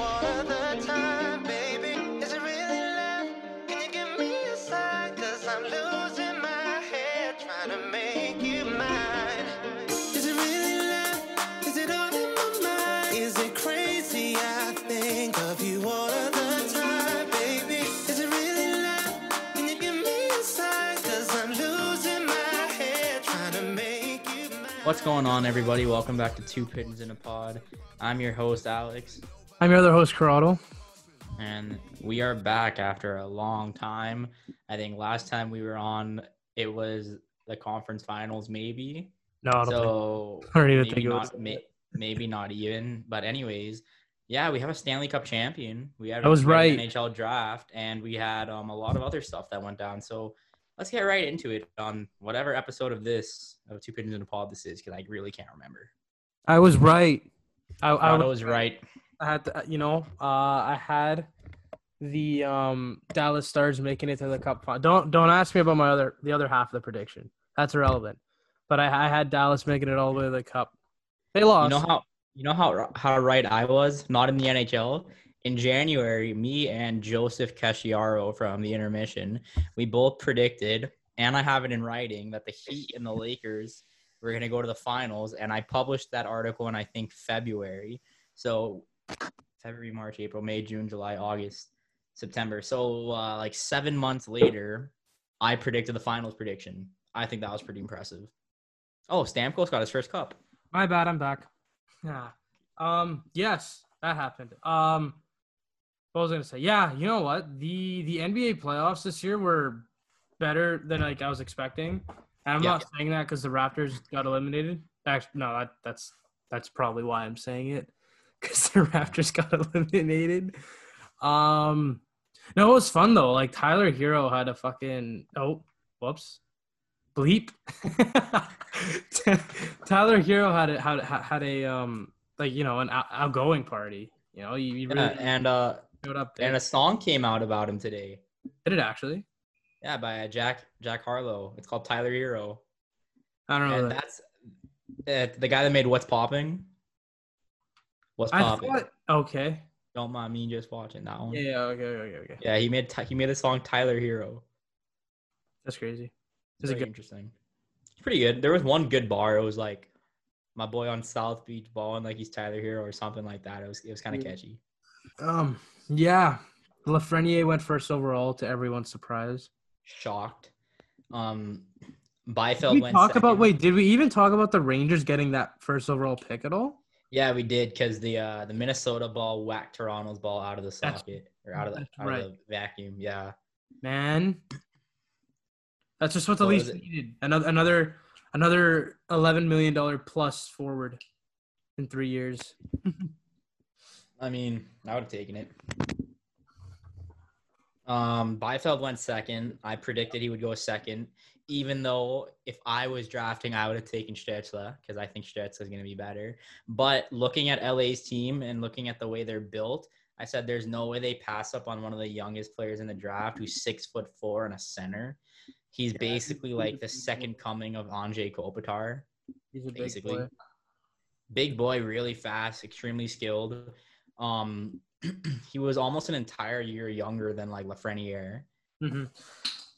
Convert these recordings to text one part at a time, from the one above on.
one at a time, baby. Is it really love? Can you give me a sign? 'Cause I'm losing my head trying to make you mine. Is it really love? Is it all in my mind? Is it crazy? I think of you all at the time, baby. Is it really love? Can you give me a sign? 'Cause I'm losing my head trying to make you mine. What's going on, everybody? Welcome back to Two Pittons in a Pod. I'm your host, Alex. I'm your other host, Corrado. And we are back after a long time. I think last time we were on, it was the conference finals, maybe. No, I don't think. I don't even think it was. Maybe not even. But anyways, yeah, we have a Stanley Cup champion. We had an NHL draft, and we had a lot of other stuff that went down. So let's get right into it on whatever episode of Two Pigeons in a Pod this is, because I really can't remember. I was right. I was right. I had to, I had the Dallas Stars making it to the Cup final. Don't ask me about the other half of the prediction. That's irrelevant. But I had Dallas making it all the way to the Cup. They lost. You know how right I was. Not in the NHL. In January, me and Joseph Casciaro from the Intermission, we both predicted, and I have it in writing, that the Heat and the Lakers were going to go to the finals. And I published that article in I think February. So February, March, April, May, June, July, August, September. So like 7 months later, I predicted the finals prediction. I think that was pretty impressive. Oh, Stamkos got his first cup. My bad, I'm back. Yeah. Yes, that happened. What was I gonna say? Yeah, you know what? The NBA playoffs this year were better than like I was expecting. And I'm not saying that because the Raptors got eliminated. Actually, no, that's probably why I'm saying it. Because the Raptors got eliminated. No, it was fun, though. Like, Tyler Hero had a fucking... Oh, whoops. Bleep. Tyler Hero had a an outgoing party. You know, you really... Yeah, and showed up there. And a song came out about him today. Did it actually? Yeah, by Jack Harlow. It's called Tyler Hero. I don't know. And that's the guy that made What's Poppin'. What's Poppin'? Okay. Don't mind me just watching that one. Yeah, okay. Yeah, he made the song Tyler Hero. That's crazy. It's pretty interesting. It's pretty good. There was one good bar. It was like my boy on South Beach balling like he's Tyler Hero or something like that. It was kind of catchy. Yeah. Lafreniere went first overall to everyone's surprise. Shocked. Byfield went second. Did we even talk about the Rangers getting that first overall pick at all? Yeah, we did, because the Minnesota ball whacked Toronto's ball out of the socket of the vacuum. Yeah, man, that's just what the Leafs needed. Another $11 million plus forward in 3 years. I mean, I would have taken it. Byfield went second. I predicted he would go second, even though if I was drafting, I would have taken Stützle because I think Stützle is going to be better. But looking at LA's team and looking at the way they're built, I said there's no way they pass up on one of the youngest players in the draft who's 6'4" and a center. He's basically like the second coming of Anze Kopitar. He's a basically big boy, really fast, extremely skilled. He was almost an entire year younger than like Lafreniere. Mm-hmm.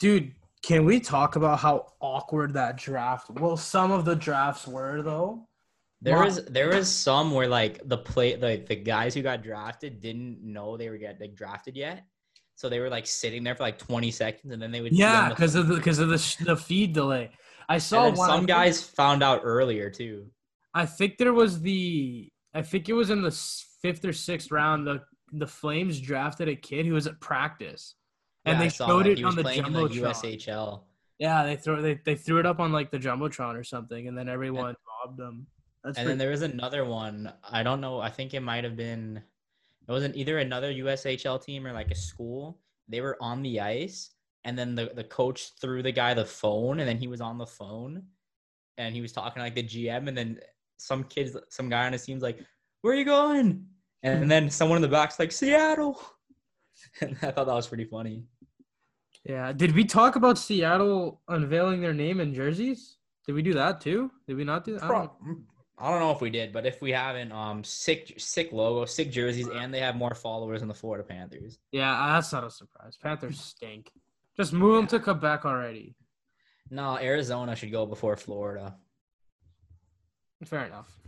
Dude, can we talk about how awkward that draft? Well, some of the drafts were though. There was some where like the guys who got drafted didn't know they were getting drafted yet, so they were like sitting there for like 20 seconds and then they would because of the feed delay. I saw one, some guys found out earlier too. I think it was in the 5th or 6th round. The Flames drafted a kid who was at practice, and they showed it on the Jumbotron. USHL. Yeah, they threw it up on like the Jumbotron or something, and then everyone mobbed them. Then there was another one. I don't know. I think it might have been. It wasn't either another USHL team or like a school. They were on the ice, and then the coach threw the guy the phone, and then he was on the phone, and he was talking to like the GM, and then some guy on his team's like, "Where are you going?" And then someone in the back's like, "Seattle." And I thought that was pretty funny. Yeah. Did we talk about Seattle unveiling their name and jerseys? Did we do that too? Did we not do that? I don't know. I don't know if we did, but if we haven't, sick logo, sick jerseys, and they have more followers than the Florida Panthers. Yeah, that's not a surprise. Panthers stink. Just move them to Quebec already. No, Arizona should go before Florida. Fair enough.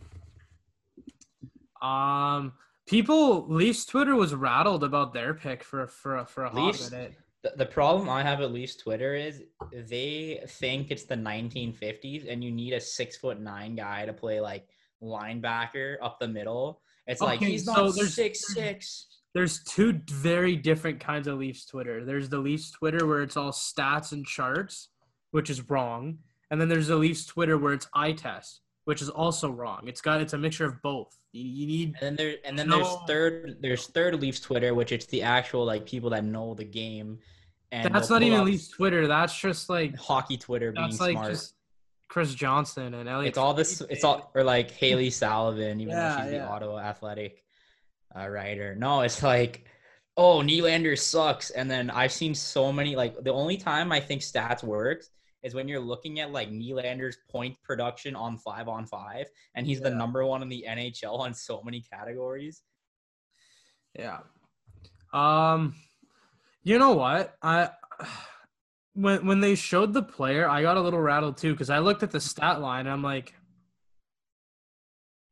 Leafs Twitter was rattled about their pick for a hot minute. The problem I have at Leafs Twitter is they think it's the 1950s and you need a 6'9" guy to play like linebacker up the middle. It's okay, like he's not 6'6". There's two very different kinds of Leafs Twitter. There's the Leafs Twitter where it's all stats and charts, which is wrong, and then there's the Leafs Twitter where it's eye test, which is also wrong. It's a mixture of both. You need there's third Leafs Twitter, which it's the actual like people that know the game. And that's not even Leafs Twitter. That's just like hockey Twitter. That's being like smart. Just Chris Johnson and Elliot. It's all this. It's all or like Haley Sullivan, even though she's the Ottawa Athletic writer. No, it's like, oh, Nylander sucks. And then I've seen so many. Like the only time I think stats works is when you're looking at like Nylander's point production on 5-on-5, and he's the number one in the NHL on so many categories. Yeah. You know what? When they showed the player, I got a little rattled too because I looked at the stat line and I'm like,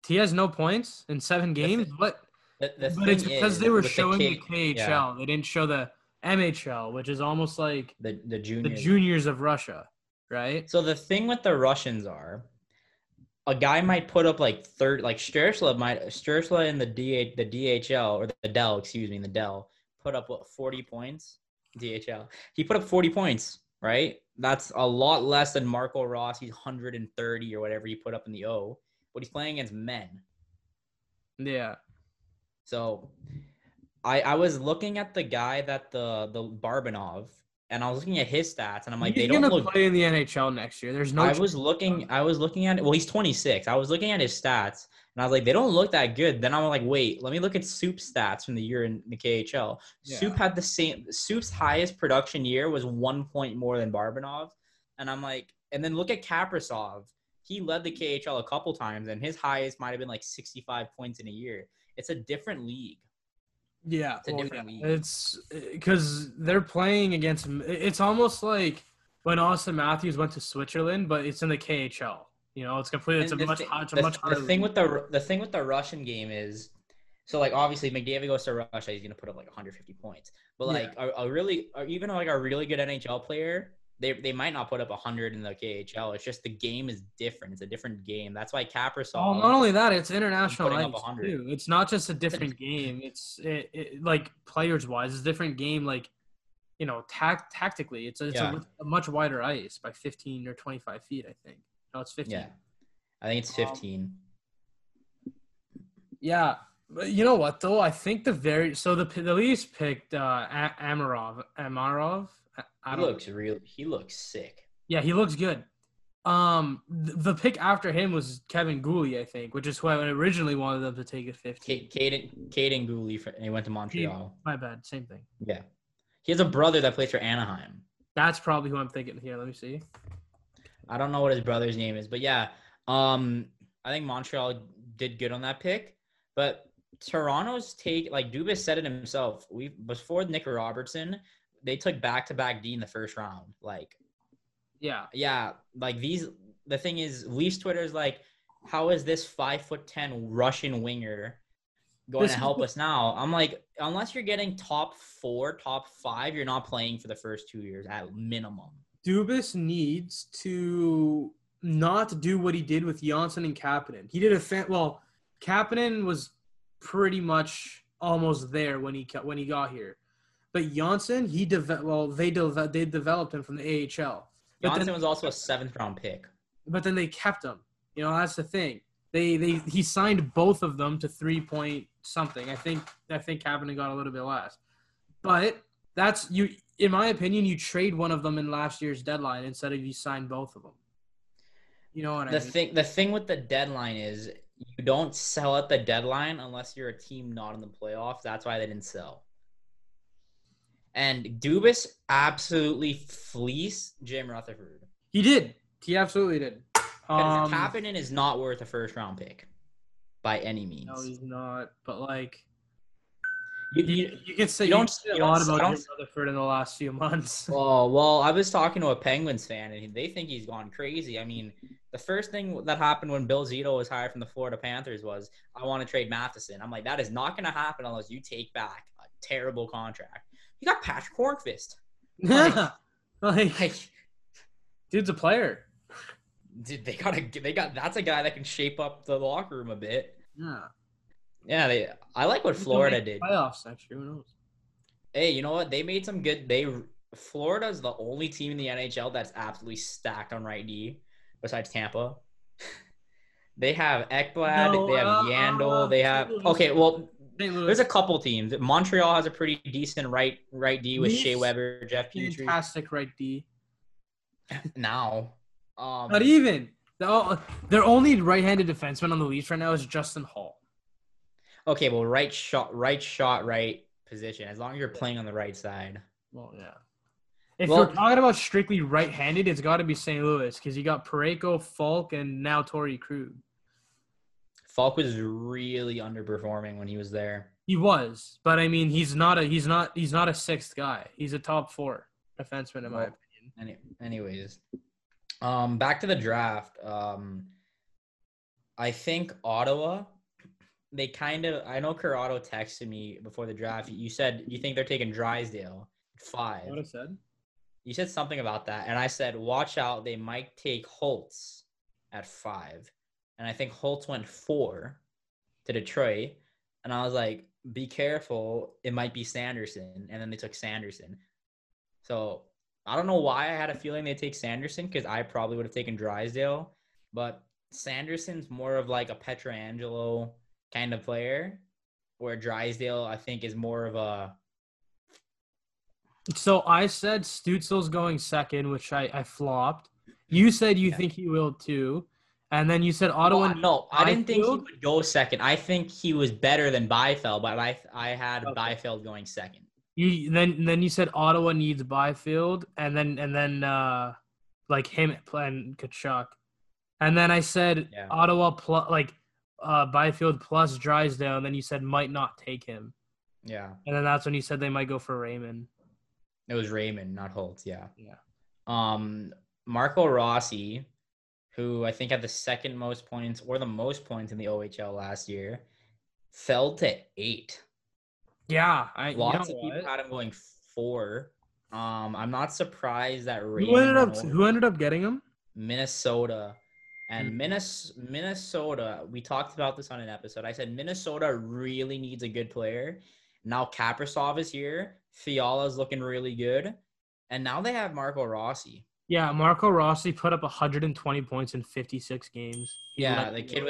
he has no points in 7 games. But it's because they were showing the KHL. Yeah. They didn't show the MHL, which is almost like the juniors of Russia. Right. So the thing with the Russians are, a guy might put up like third, like Sturchlov in the DL put up 40 points. DHL. He put up 40 points, right? That's a lot less than Marco Rossi's 130 or whatever he put up in the O. But he's playing against men. Yeah. So, I was looking at the guy that the Barbanov. And I was looking at his stats, and I'm like, he's gonna play in the NHL next year. There's no. I was looking at. Well, he's 26. I was looking at his stats, and I was like, they don't look that good. Then I'm like, wait, let me look at Soup's stats from the year in the KHL. Yeah. Soup's highest production year was 1 point more than Barbanov, and I'm like, and then look at Kaprasov. He led the KHL a couple times, and his highest might have been like 65 points in a year. It's a different league. Yeah, it's because they're playing against. It's almost like when Austin Matthews went to Switzerland, but it's in the KHL. You know, it's completely. The thing with the Russian game is, so like obviously McDavid goes to Russia, he's gonna put up like 150 points. But like a really good NHL player, they might not put up 100 in the KHL. It's just the game is different. It's a different game. That's why Kaprasov. Well, not only that, it's international ice too. It's not just a different game. It's like players wise, it's a different game. Like, you know, tactically, it's a much wider ice by 15 or 25 feet. I think. No, it's 15. Yeah, I think it's 15. Yeah, but you know what though? I think the Leafs picked Amarov. Amarov. He looks sick. Yeah, he looks good. The pick after him was Kevin Gooley, I think, which is who I originally wanted them to take at 15. Caden Gooley, and he went to Montreal. My bad, same thing. Yeah. He has a brother that plays for Anaheim. That's probably who I'm thinking here. Let me see. I don't know what his brother's name is, but yeah. I think Montreal did good on that pick, but Toronto's take, like Dubas said it himself, before Nick Robertson, they took back-to-back D in the first round. Like, yeah. Like the thing is, Leafs Twitter is like, how is this 5'10" Russian winger going to help us now? I'm like, unless you're getting top 4, top 5, you're not playing for the first 2 years at minimum. Dubas needs to not do what he did with Johnson and Kapanen. He did Kapanen was pretty much almost there when he got here. But Johnson, they developed him from the AHL. But Johnson was also a 7th-round pick. But then they kept him. You know, that's the thing. He signed both of them to 3 point something. I think Kapanen got a little bit less. But that's you. In my opinion, you trade one of them in last year's deadline instead of you sign both of them. You know what I mean? The thing with the deadline is you don't sell at the deadline unless you're a team not in the playoffs. That's why they didn't sell. And Dubas absolutely fleeced Jim Rutherford. He did. He absolutely did. Because Kapanen is not worth a first-round pick by any means. No, he's not. But, like, you can say a lot about Jim Rutherford in the last few months. Oh, well, I was talking to a Penguins fan, and they think he's gone crazy. I mean, the first thing that happened when Bill Zito was hired from the Florida Panthers was, I want to trade Matheson. I'm like, that is not going to happen unless you take back a terrible contract. You got Patrick Hornqvist. Like, dude's a player. Dude, that's a guy that can shape up the locker room a bit. Yeah. Yeah, I like what Florida did. Playoffs, actually, who knows? Hey, you know what? They made some good. Florida's the only team in the NHL that's absolutely stacked on right D, besides Tampa. They have Ekblad. They have Yandel. They have there's a couple teams. Montreal has a pretty decent right D with Shea Weber, Jeff Petrie. Fantastic right D. Now. Not even. Their only right-handed defenseman on the Leafs right now is Justin Hall. Okay, well, right shot, right position. As long as you're playing on the right side. Well, yeah. If you're talking about strictly right-handed, it's got to be St. Louis because you got Parayko, Falk, and now Torey Krug. Falk was really underperforming when he was there. He was, but I mean, he's not a sixth guy. He's a top four defenseman in my opinion. Anyways. Back to the draft. I think Ottawa, I know Corrado texted me before the draft. You said you think they're taking Drysdale at 5. What I said? You said something about that, and I said, watch out, they might take Holtz at 5. And I think Holtz went 4 to Detroit, and I was like, be careful, it might be Sanderson. And then they took Sanderson. So I don't know why I had a feeling they'd take Sanderson because I probably would have taken Drysdale. But Sanderson's more of like a Pietrangelo kind of player, where Drysdale, I think, is more of a... So I said Stutzel's going second, which I flopped. You said you think he will too. And then you said Ottawa... No, I didn't think he would go second. I think he was better than Byfield, but I had Byfield going second. Then you said Ottawa needs Byfield, and then like him and Kachuk, and then I said Ottawa plus Byfield plus Drysdale, and then you said might not take him. Yeah. And then that's when you said they might go for Raymond. It was Raymond, not Holtz. Yeah. Yeah. Marco Rossi, who I think had the second most points or the most points in the OHL last year, fell to 8. Yeah, lots of people had him going 4. I'm not surprised that Raymond. Who ended up getting him? Minnesota. And Minnesota, we talked about this on an episode. I said Minnesota really needs a good player. Now Kaprasov is here. Fiala's looking really good. And now they have Marco Rossi. Yeah, Marco Rossi put up 120 points in 56 games. Yeah, the kid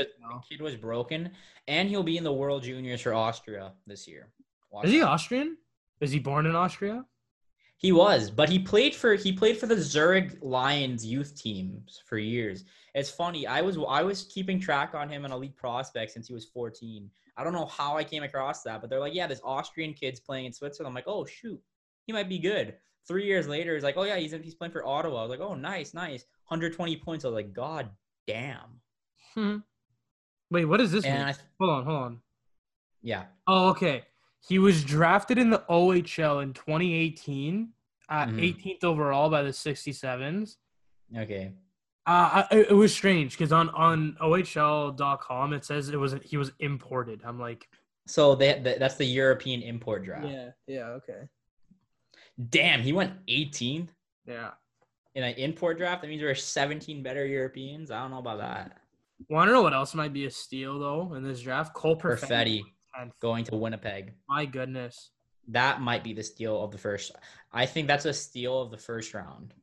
was broken. And he'll be in the World Juniors for Austria this year. Is he Austrian? Is he born in Austria? He was, but he played for the Zurich Lions youth teams for years. It's funny. I was keeping track on him in Elite Prospect since he was 14. I don't know how I came across that, but they're like, yeah, this Austrian kid's playing in Switzerland. I'm like, oh shoot, he might be good. 3 years later, it's like, oh yeah, he's playing for Ottawa. I was like, oh nice, 120 points. I was like, god damn. Wait, what does this mean? Hold on. Yeah. Oh, okay. He was drafted in the OHL in 2018, 18th overall by the 67s. Okay. It was strange because on OHL.com it says he was imported. I'm like, so that's the European import draft. Yeah. Yeah. Okay. Damn, he went 18th. Yeah. In an import draft, that means there were 17 better Europeans. I don't know about that. Want to know what else might be a steal though in this draft? Cole Perfetti. Going to Winnipeg. My goodness. That might be the steal of the first. I think that's a steal of the first round.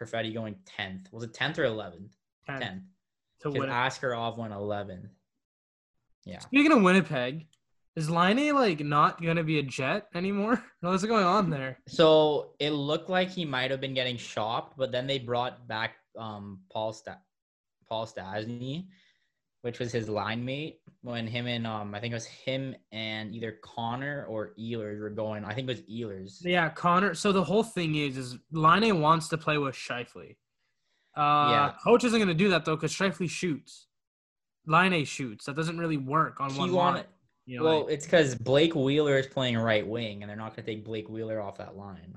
Perfetti going 10th. Was it 10th or 11th? 10th. Because Askarov went 11th. Yeah. Speaking of Winnipeg, is Line A, like, not going to be a Jet anymore? What's going on there? So it looked like he might have been getting shopped, but then they brought back Paul Stasny, which was his line mate when him and I think it was him and either Connor or Ehlers were going. I think it was Ehlers. Yeah, Connor. So the whole thing is Laine wants to play with Scheifele. Coach isn't going to do that, though, because Shifley shoots. Line A shoots. That doesn't really work on one line. You know, well, it's because Blake Wheeler is playing right wing, and they're not going to take Blake Wheeler off that line.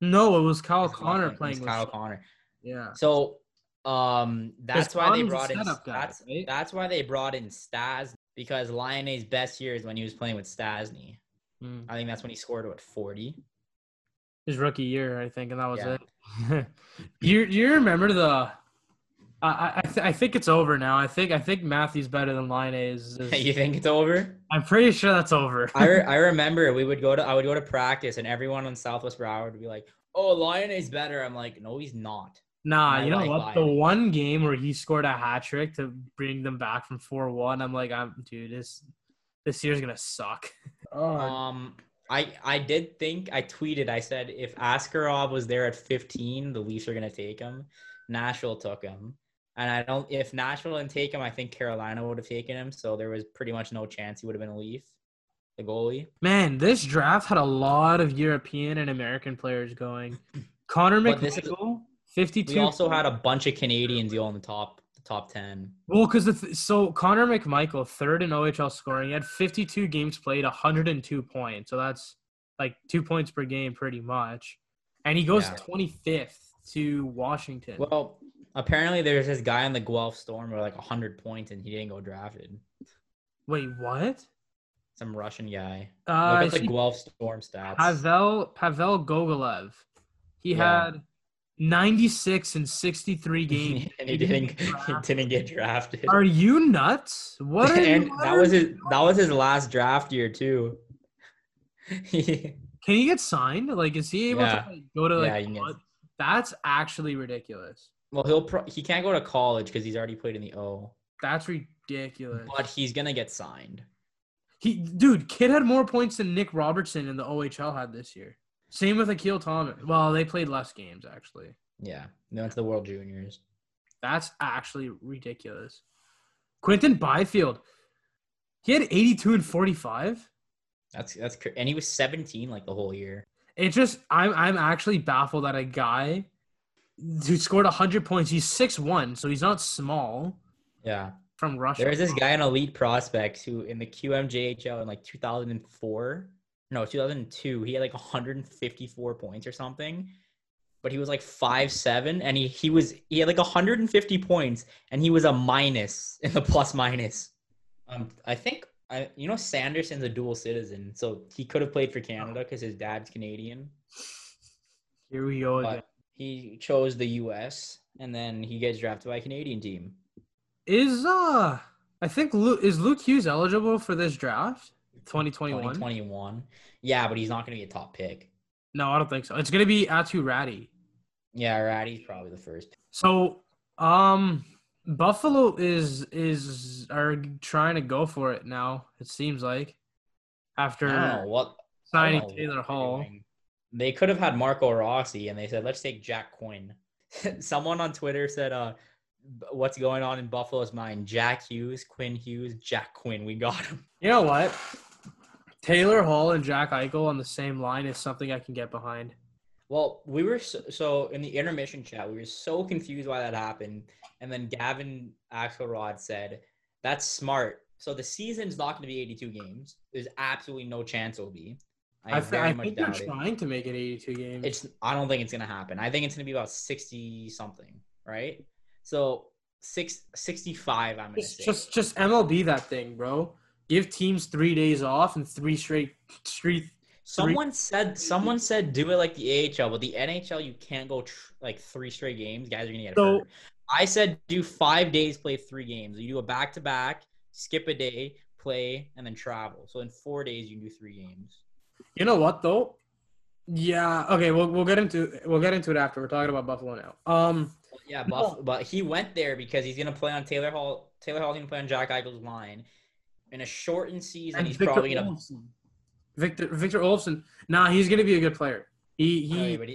No, it was Kyle Connor playing. Connor. Yeah. So that's why they brought in that's why they brought in Stasny, because Lion A's best year is when he was playing with Stasny. Mm. I think that's when he scored what 40. His rookie year, I think, and that was it. you remember the? I think it's over now. I think Matthew's better than Lion A is. You think it's over? I'm pretty sure that's over. I remember I would go to practice, and everyone on Southwest Broward would be like, "Oh, Lion A's better." I'm like, "No, he's not." Nah, you know what? The one game where he scored a hat trick to bring them back from 4-1, I'm like, dude, this year's gonna suck. I did think I tweeted. I said if Askarov was there at 15, the Leafs are gonna take him. Nashville took him, and I don't. If Nashville didn't take him, I think Carolina would have taken him. So there was pretty much no chance he would have been a Leaf. The goalie. Man, this draft had a lot of European and American players going. Connor McNichol. 52. We also had a bunch of Canadians all in the top 10. Well, because so Connor McMichael, third in OHL scoring, he had 52 games played, 102 points. So that's like 2 points per game, pretty much. And he goes 25th to Washington. Well, apparently there's this guy on the Guelph Storm with like 100 points, and he didn't go drafted. Wait, what? Some Russian guy. Look at the Guelph Storm stats. Pavel Gogolev. He had 96 and 63 games, and he didn't get drafted. Are you nuts? What? That was his last draft year too. Can he get signed? Like, is he able to go to That's actually ridiculous. Well, he can't go to college because he's already played in the O. That's ridiculous. But he's gonna get signed. Kid had more points than Nick Robertson in the OHL had this year. Same with Akil Thomas. Well, they played less games, actually. Yeah. They went to the World Juniors. That's actually ridiculous. Quentin Byfield. He had 82 and 45. That's and he was 17 like the whole year. It's just I'm actually baffled at a guy who scored 100 points. He's 6'1", so he's not small. Yeah. From Russia. There's this guy in Elite Prospects who in the QMJHL in like 2004 – No, 2002, he had like 154 points or something, but he was like 5'7", and he had like 150 points, and he was a minus in the plus minus. I think Sanderson's a dual citizen, so he could have played for Canada because his dad's Canadian. Here we go again. He chose the U.S., and then he gets drafted by a Canadian team. Is Luke Hughes eligible for this draft? 2021. Yeah, but he's not going to be a top pick. No, I don't think so. It's going to be Atu Ratty. Yeah, Ratty's probably the first pick. So, Buffalo are trying to go for it now, it seems like, after signing Taylor Hall. They could have had Marco Rossi, and they said, let's take Jack Quinn. Someone on Twitter said, what's going on in Buffalo's mind? Jack Hughes, Quinn Hughes, Jack Quinn. We got him. You know what? Taylor Hall and Jack Eichel on the same line is something I can get behind. Well, we were so in the intermission chat, we were so confused why that happened. And then Gavin Axelrod said, that's smart. So the season's not going to be 82 games. There's absolutely no chance it'll be. I think they're trying to make it 82 games. I don't think it's going to happen. I think it's going to be about 60-something, right? So 65, I'm going to say. Just MLB that thing, bro. Give teams 3 days off and three straight street. Someone said do it like the AHL, but the NHL, you can't go like three straight games. Guys are going to get hurt. I said do 5 days, play three games. You do a back-to-back, skip a day, play, and then travel. So in 4 days, you can do three games. You know what, though? Yeah, okay, we'll get into it after. We're talking about Buffalo now. Yeah, but he went there because he's going to play on Taylor Hall. Taylor Hall's going to play on Jack Eichel's line. In a shortened season, and he's probably going to – Victor Olofsson. Nah, he's going to be a good player.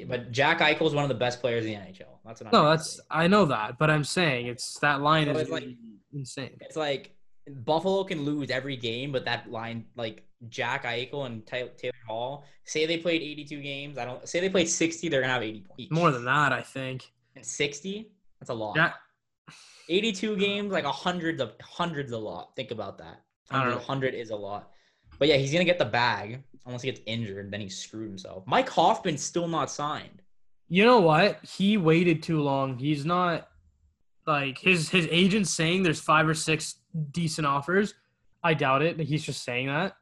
But Jack Eichel's one of the best players in the NHL. That's what I'm saying. I know that, but I'm saying that line is like, insane. It's like Buffalo can lose every game, but that line – like Jack Eichel and Taylor Hall, say they played 82 games. Say they played 60, they're going to have 80 points. More than that, I think. 60? That's a lot. 82 games, like hundreds a lot. Think about that. 100 is a lot. But yeah, he's gonna get the bag unless he gets injured, then he screwed himself. Mike Hoffman's still not signed. You know what? He waited too long. He's not like his agent's saying there's 5 or 6 decent offers. I doubt it, but he's just saying that.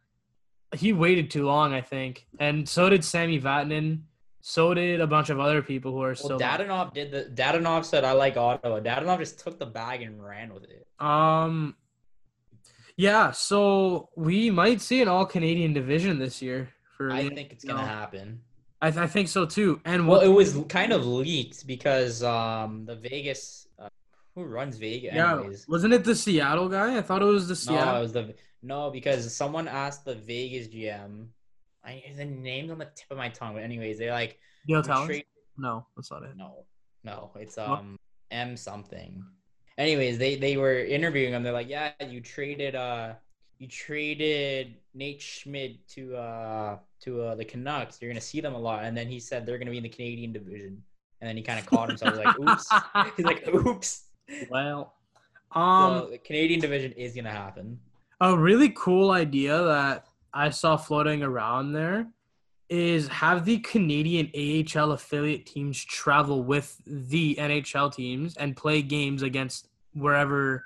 He waited too long, I think. And so did Sami Vatanen. So did a bunch of other people who are still. Dadanov did the. Dadanov said, "I like Ottawa." Dadanov just took the bag and ran with it. Yeah. So we might see an all-Canadian division this year. I think it's gonna happen. I think so too. And well, it was kind of leaked because the Vegas. Who runs Vegas? Yeah. Anyways. Wasn't it the Seattle guy? I thought it was the Seattle. No, because someone asked the Vegas GM. The name's on the tip of my tongue, but anyways, they like. Neil Towns? No, that's not it. No, it's M something. Anyways, they were interviewing him. They're like, yeah, you traded Nate Schmidt to the Canucks. You're gonna see them a lot, and then he said they're gonna be in the Canadian division, and then he kind of caught himself like, oops. He's like, oops. Well, so the Canadian division is gonna happen. A really cool idea that I saw floating around there is have the Canadian AHL affiliate teams travel with the NHL teams and play games against wherever,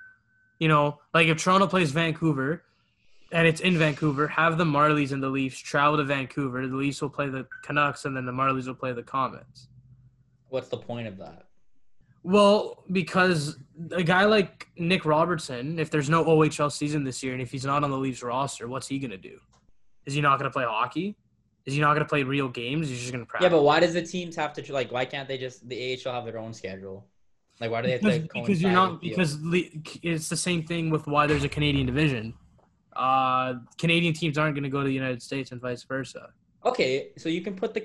you know, like if Toronto plays Vancouver and it's in Vancouver, have the Marlies and the Leafs travel to Vancouver. The Leafs will play the Canucks and then the Marlies will play the Comets. What's the point of that? Well, because a guy like Nick Robertson, if there's no OHL season this year and if he's not on the Leafs roster, what's he going to do? Is he not going to play hockey? Is he not going to play real games? He's just going to practice. Yeah, but why does the teams have to – like, why can't they just – the AHL have their own schedule? Like, why do they have to – Because you're not – because it's the same thing with why there's a Canadian division. Canadian teams aren't going to go to the United States and vice versa. Okay, so you can put the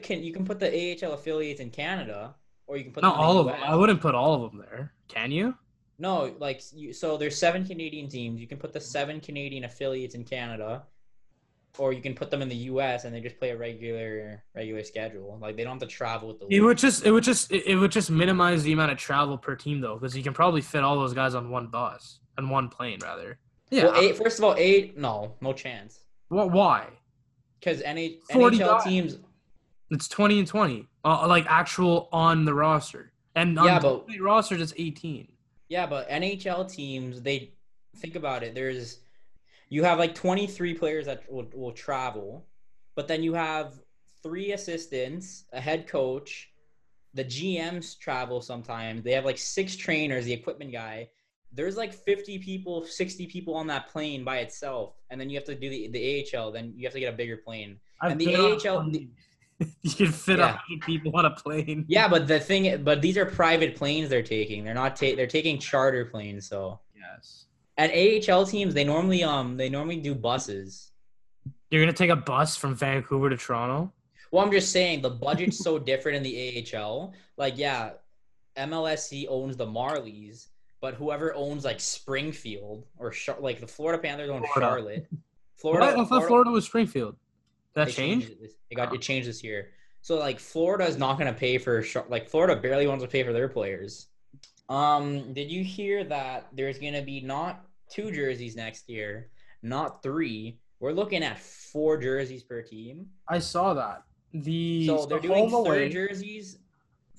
AHL affiliates in Canada – or you can put not all of them. I wouldn't put all of them there. Can you? No, like so there's 7 Canadian teams. You can put the 7 Canadian affiliates in Canada, or you can put them in the U.S. and they just play a regular schedule. Like they don't have to travel with the league. It would just minimize the amount of travel per team though, because you can probably fit all those guys on one bus and one plane rather. Yeah. Well, no chance. Well, why? Because NHL teams. It's 20 and 20, like actual on the roster. And on the roster, it's 18. Yeah, but NHL teams, they think about it. You have like 23 players that will travel, but then you have 3 assistants, a head coach, the GMs travel sometimes. They have like 6 trainers, the equipment guy. There's like 50 people, 60 people on that plane by itself. And then you have to do the AHL. Then you have to get a bigger plane. And the AHL... You can fit 100 people on a plane. Yeah, but these are private planes they're taking. They're not they're taking charter planes. So yes, at AHL teams they normally do buses. You're gonna take a bus from Vancouver to Toronto? Well, I'm just saying the budget's so different in the AHL. Like yeah, MLSC owns the Marlies, but whoever owns like Springfield or like the Florida Panthers own Charlotte. Florida. I thought Florida was Springfield. That changed? It changed this year. So, like, Florida is not going to pay for – like, Florida barely wants to pay for their players. Did you hear that there's going to be not 2 jerseys next year, not 3. We're looking at 4 jerseys per team. I saw that. So, they're doing third jerseys,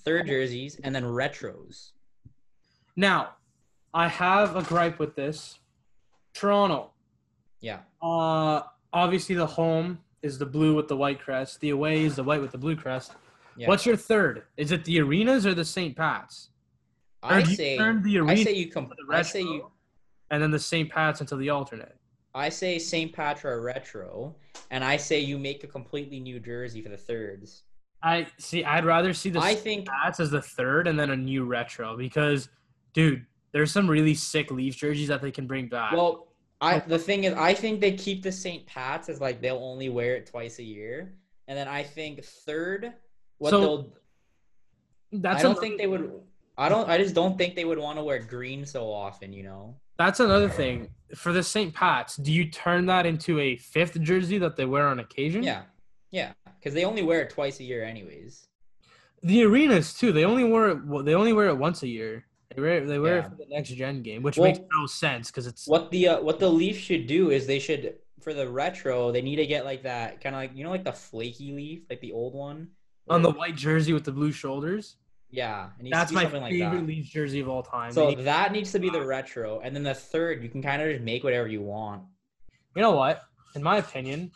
and then retros. Now, I have a gripe with this. Toronto. Yeah. Obviously, the home – is the blue with the white crest. The away is the white with the blue crest. Yeah. What's your third? Is it the Arenas or the St. Pat's? And then the St. Pat's until the alternate. I say St. Patra retro, and I say you make a completely new jersey for the thirds. I'd rather see the St. Pat's as the third and then a new retro because, dude, there's some really sick Leafs jerseys that they can bring back. Well, the thing is, I think they keep the St. Pat's as like they'll only wear it twice a year, and then I think third. I just don't think they would want to wear green so often. You know. That's another thing for the St. Pat's. Do you turn that into a 5th jersey that they wear on occasion? Yeah, because they only wear it twice a year, anyways. The Arenas too. They only wear it once a year. They were for the next gen game, which makes no sense because it's what the Leafs should do is they should, for the retro, they need to get like that kind of like the flaky Leaf, like the old one on the white jersey with the blue shoulders. Yeah, and that's my favorite Leafs jersey of all time. So that needs to be the retro, and then the third, you can kind of just make whatever you want. You know what? In my opinion,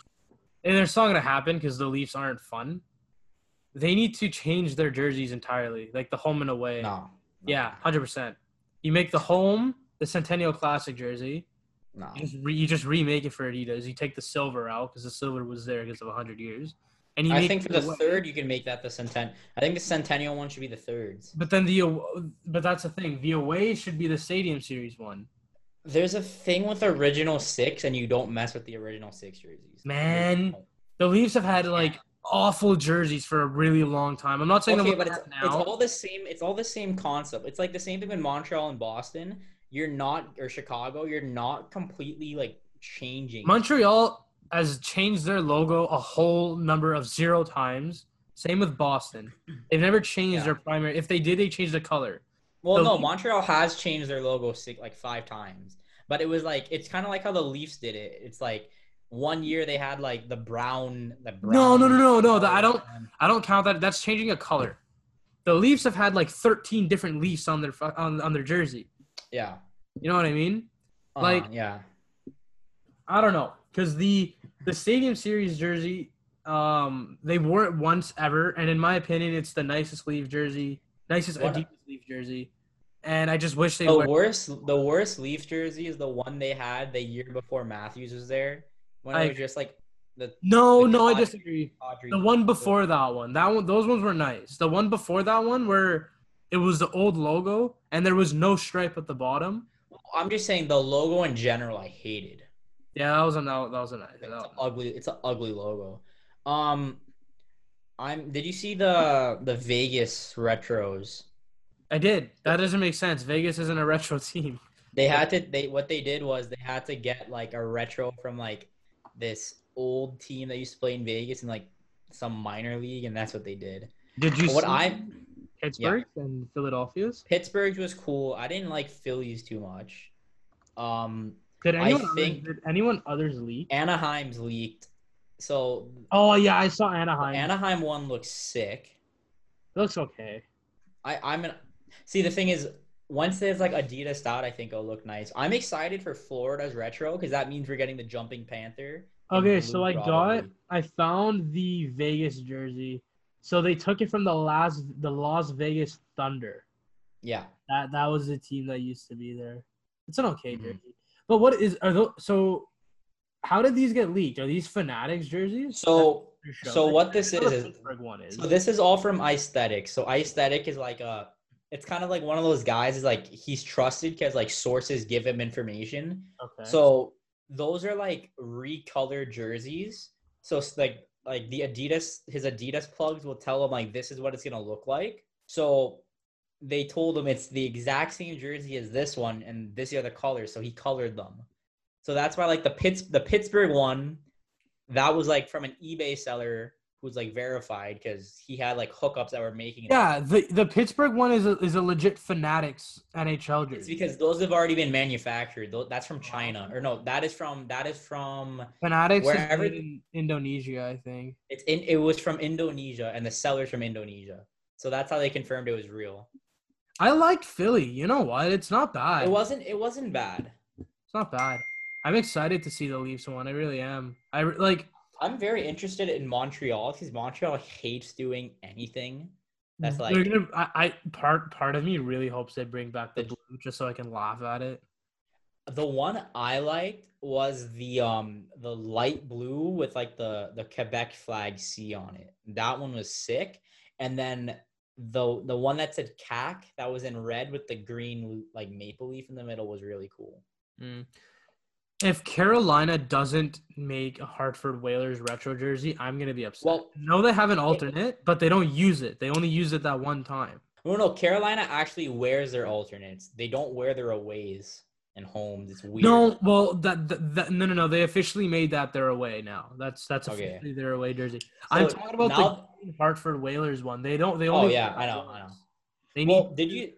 and it's not gonna happen because the Leafs aren't fun. They need to change their jerseys entirely, like the home and away. No. Yeah, 100%. You make the home the Centennial Classic jersey. No. You just remake it for Adidas. You take the silver out because the silver was there because of 100 years. And you I think for the third, you can make that the Centennial. I think the Centennial one should be the third. But then but that's the thing. The away should be the Stadium Series one. There's a thing with original six, and you don't mess with the original six jerseys. Man, the Leafs have had awful jerseys for a really long time. I'm not saying that, but it's all the same. It's all the same concept. It's like the same thing with Montreal and Boston. Or Chicago. You're not completely changing. Montreal has changed their logo a whole number of zero times. Same with Boston. They've never changed their primary. If they did, they changed the color. Well, Montreal has changed their logo five times. But it was it's kind of like how the Leafs did it. It's like, one year they had the brown. No. I don't count that. That's changing a color. The Leafs have had 13 different Leafs on their jersey. Yeah, you know what I mean. I don't know, because the Stadium Series jersey, they wore it once ever, and in my opinion, it's the nicest Leaf jersey, Adidas Leaf jersey. And I just wish they were. The worst Leaf jersey is the one they had the year before Matthews was there. When it was just I disagree. The one before that one, those ones were nice. The one before that one where it was the old logo and there was no stripe at the bottom. I'm just saying the logo in general I hated. Yeah, that was a nice. It's an ugly logo. Did you see the Vegas retros? I did. That doesn't make sense. Vegas isn't a retro team. What they did was they had to get a retro from this old team that used to play in Vegas in some minor league, and that's what they did. Did you see Pittsburgh's and Philadelphia's? Pittsburgh's was cool. I didn't like Phillies too much. Did anyone others leak? Anaheim's leaked. So I saw Anaheim. Anaheim one looks sick. It looks okay. See, the thing is, once there's Adidas out, I think it'll look nice. I'm excited for Florida's retro because that means we're getting the Jumping Panther. Okay, so I found the Vegas jersey. So they took it from the Las Vegas Thunder. Yeah. That was the team that used to be there. It's an okay jersey. But how did these get leaked? Are these Fanatics jerseys? So what this is, so this is all from Aesthetic. So Aesthetic is it's kind of one of those guys is he's trusted because sources give him information. Okay. So those are recolored jerseys. So it's the his Adidas plugs will tell him this is what it's gonna look like. So they told him it's the exact same jersey as this one and this other color. So he colored them. So that's why the Pittsburgh one, that was from an eBay seller. Who's verified because he had hookups that were making it. Yeah, the Pittsburgh one is a legit Fanatics NHL jersey. It's because those have already been manufactured. That's from China, or no? That is from Fanatics wherever in Indonesia, I think. It was from Indonesia, and the seller's from Indonesia, so that's how they confirmed it was real. I liked Philly. You know what? It's not bad. It wasn't bad. It's not bad. I'm excited to see the Leafs one. I really am. I'm very interested in Montreal because Montreal hates doing anything. That's part of me really hopes they bring back the blue just so I can laugh at it. The one I liked was the light blue with the Quebec flag C on it. That one was sick. And then the one that said CAC that was in red with the green maple leaf in the middle was really cool. Mm. If Carolina doesn't make a Hartford Whalers retro jersey, I'm going to be upset. Well, no, they have an alternate, but they don't use it. They only use it that one time. No. Carolina actually wears their alternates. They don't wear their aways and homes. It's weird. No, well, no. They officially made that their away now. That's officially their away jersey. So I'm talking about the Hartford Whalers one. They don't. They only. Oh yeah, I know. They need. Well, did you?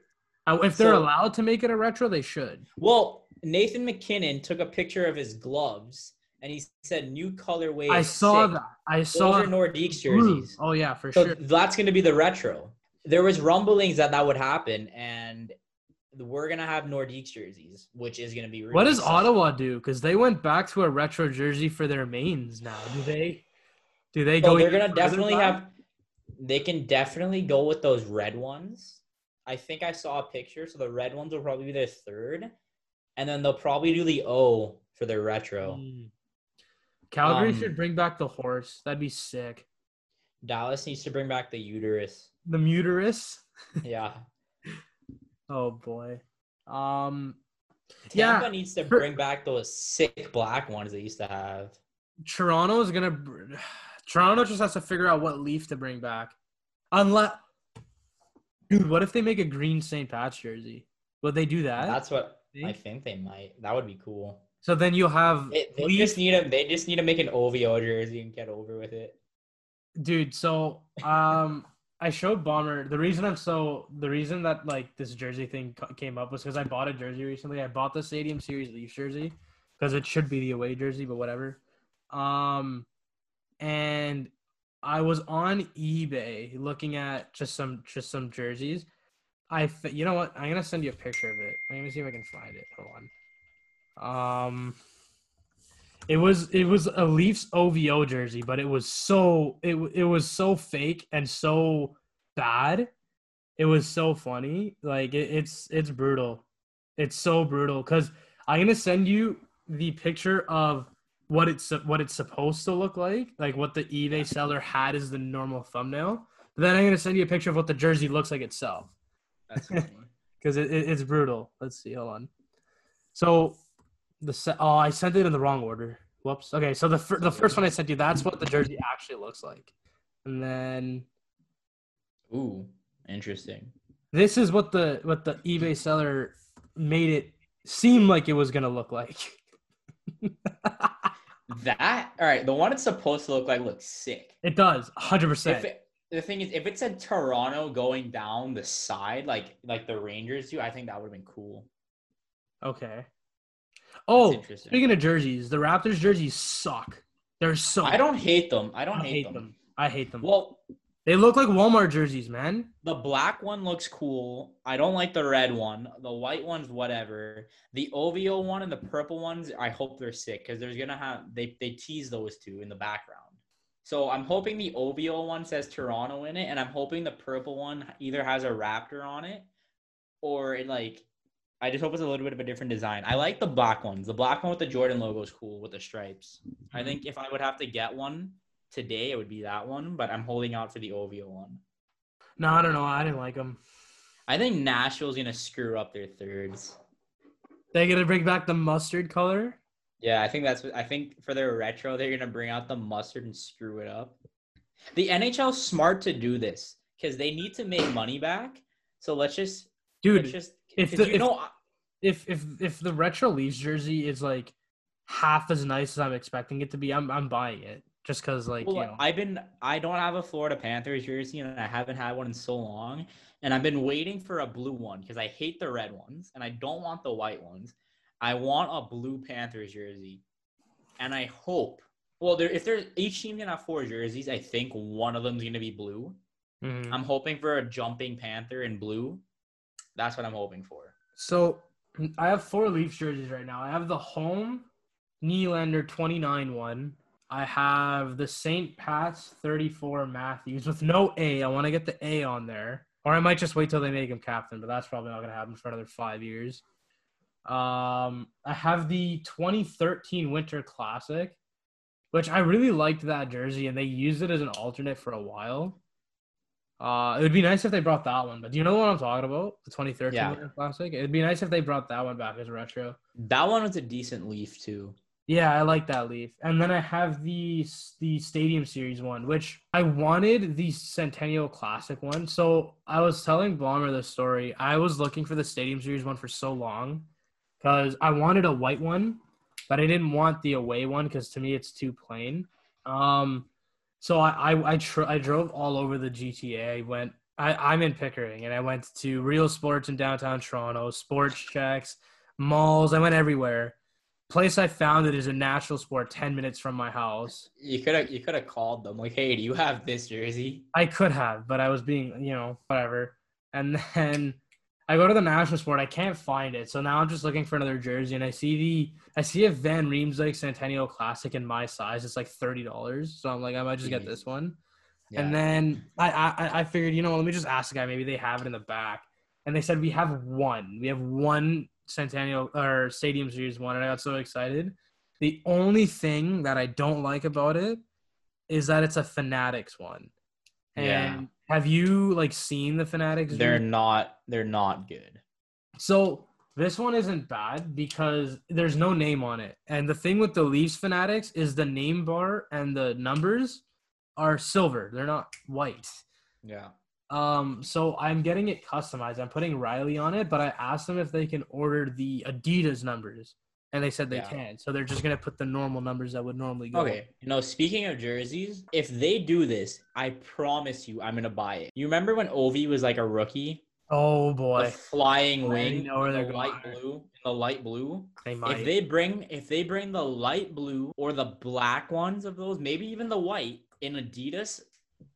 If they're allowed to make it a retro, they should. Well, Nathan McKinnon took a picture of his gloves, and he said new colorway. I saw that. Those are Nordiques jerseys. Oh, yeah, for sure. That's going to be the retro. There was rumblings that would happen, and we're going to have Nordiques jerseys, which is going to be really What does exciting. Ottawa do? Because they went back to a retro jersey for their mains now. Do they go? They're going to definitely have – they can definitely go with those red ones. I think I saw a picture. So the red ones will probably be their third. And then they'll probably do the O for their retro. Calgary should bring back the horse. That'd be sick. Dallas needs to bring back the uterus. The muterus? Yeah. Oh, boy. Tampa needs to bring back those sick black ones they used to have. Toronto just has to figure out what leaf to bring back. Dude, what if they make a green St. Pat's jersey? Would they do that? That's what I think they might. That would be cool. So then you'll have they just need to make an OVO jersey and get over with it. Dude, so I showed Bomber. The reason that like this jersey thing came up was because I bought a jersey recently. I bought the Stadium Series Leafs jersey because it should be the away jersey, but whatever. And I was on eBay looking at just some jerseys. You know what? I'm gonna send you a picture of it. I'm gonna see if I can find it. Hold on. It was a Leafs OVO jersey, but it was so fake and so bad. It was so funny. Like it's brutal. It's so brutal. 'Cause I'm gonna send you the picture of what it's supposed to look like what the eBay seller had as the normal thumbnail. But then I'm gonna send you a picture of what the jersey looks like itself. That's funny. Because it's brutal. Let's see. Hold on. So I sent it in the wrong order. Whoops. Okay. So the first one I sent you, that's what the jersey actually looks like, and then. Ooh, interesting. This is what the eBay seller made it seem like it was gonna look like. All right. The one it's supposed to look like looks sick. It does, 100%. The thing is, if it said Toronto going down the side, like the Rangers do, I think that would have been cool. Okay. Oh, speaking of jerseys, the Raptors jerseys suck. They're so. I don't hate them. I hate them. I hate them. Well, they look like Walmart jerseys, man. The black one looks cool. I don't like the red one. The white one's whatever. The OVO one and the purple ones, I hope they're sick because there's gonna have they tease those two in the background. So I'm hoping the OVO one says Toronto in it, and I'm hoping the purple one either has a Raptor on it or it like. I just hope it's a little bit of a different design. I like the black ones. The black one with the Jordan logo is cool with the stripes. I think if I would have to get one today, it would be that one, but I'm holding out for the OVO one. No, I don't know. I didn't like them. I think Nashville's going to screw up their thirds. They're going to bring back the mustard color? Yeah, I think for their retro, they're going to bring out the mustard and screw it up. The NHL's smart to do this because they need to make money back. So let's just If the retro Leafs jersey is like half as nice as I'm expecting it to be, I'm buying it just because I don't have a Florida Panthers jersey and I haven't had one in so long, and I've been waiting for a blue one because I hate the red ones and I don't want the white ones. I want a blue Panthers jersey, and I hope each team's gonna have four jerseys. I think one of them's gonna be blue. Mm-hmm. I'm hoping for a jumping Panther in blue. That's what I'm hoping for. So, I have four Leafs jerseys right now. I have the home Nylander 29 one. I have the St. Pat's 34 Matthews with no A. I want to get the A on there. Or I might just wait till they make him captain, but that's probably not going to happen for another 5 years. I have the 2013 Winter Classic, which I really liked that jersey, and they used it as an alternate for a while. It would be nice if they brought that one, but do you know what I'm talking about? The 2013 Classic? It would be nice if they brought that one back as a retro. That one was a decent leaf, too. Yeah, I like that leaf. And then I have the Stadium Series one, which I wanted the Centennial Classic one. So I was telling Bomber this story. I was looking for the Stadium Series one for so long because I wanted a white one, but I didn't want the away one because to me it's too plain. So I drove all over the GTA. I went I'm in Pickering, and I went to Real Sports in downtown Toronto, Sports Checks, malls. I went everywhere. Place I found that is a national sport 10 minutes from my house. You could have called them like, hey, do you have this jersey? I could have, but I was being, you know, whatever. And then I go to the national sport. I can't find it. So now I'm just looking for another jersey, and I see a Van Riemsdyk Centennial Classic in my size. It's like $30. So I'm like, I might just get this one. Yeah. And then I figured, you know, let me just ask the guy. Maybe they have it in the back. And they said, we have one Centennial or Stadium Series 1, and I got so excited. The only thing that I don't like about it is that it's a Fanatics one. And have you like seen the Fanatics? They're not good. So this one isn't bad because there's no name on it. And the thing with the Leafs Fanatics is the name bar and the numbers are silver. They're not white. Yeah. So I'm getting it customized. I'm putting Riley on it, but I asked them if they can order the Adidas numbers, and they said they can. So they're just going to put the normal numbers that would normally go. Okay. You know, speaking of jerseys, if they do this, I promise you I'm going to buy it. You remember when Ovi was like a rookie? Oh, boy. The flying wing, the light blue. They might. If they bring the light blue or the black ones of those, maybe even the white in Adidas,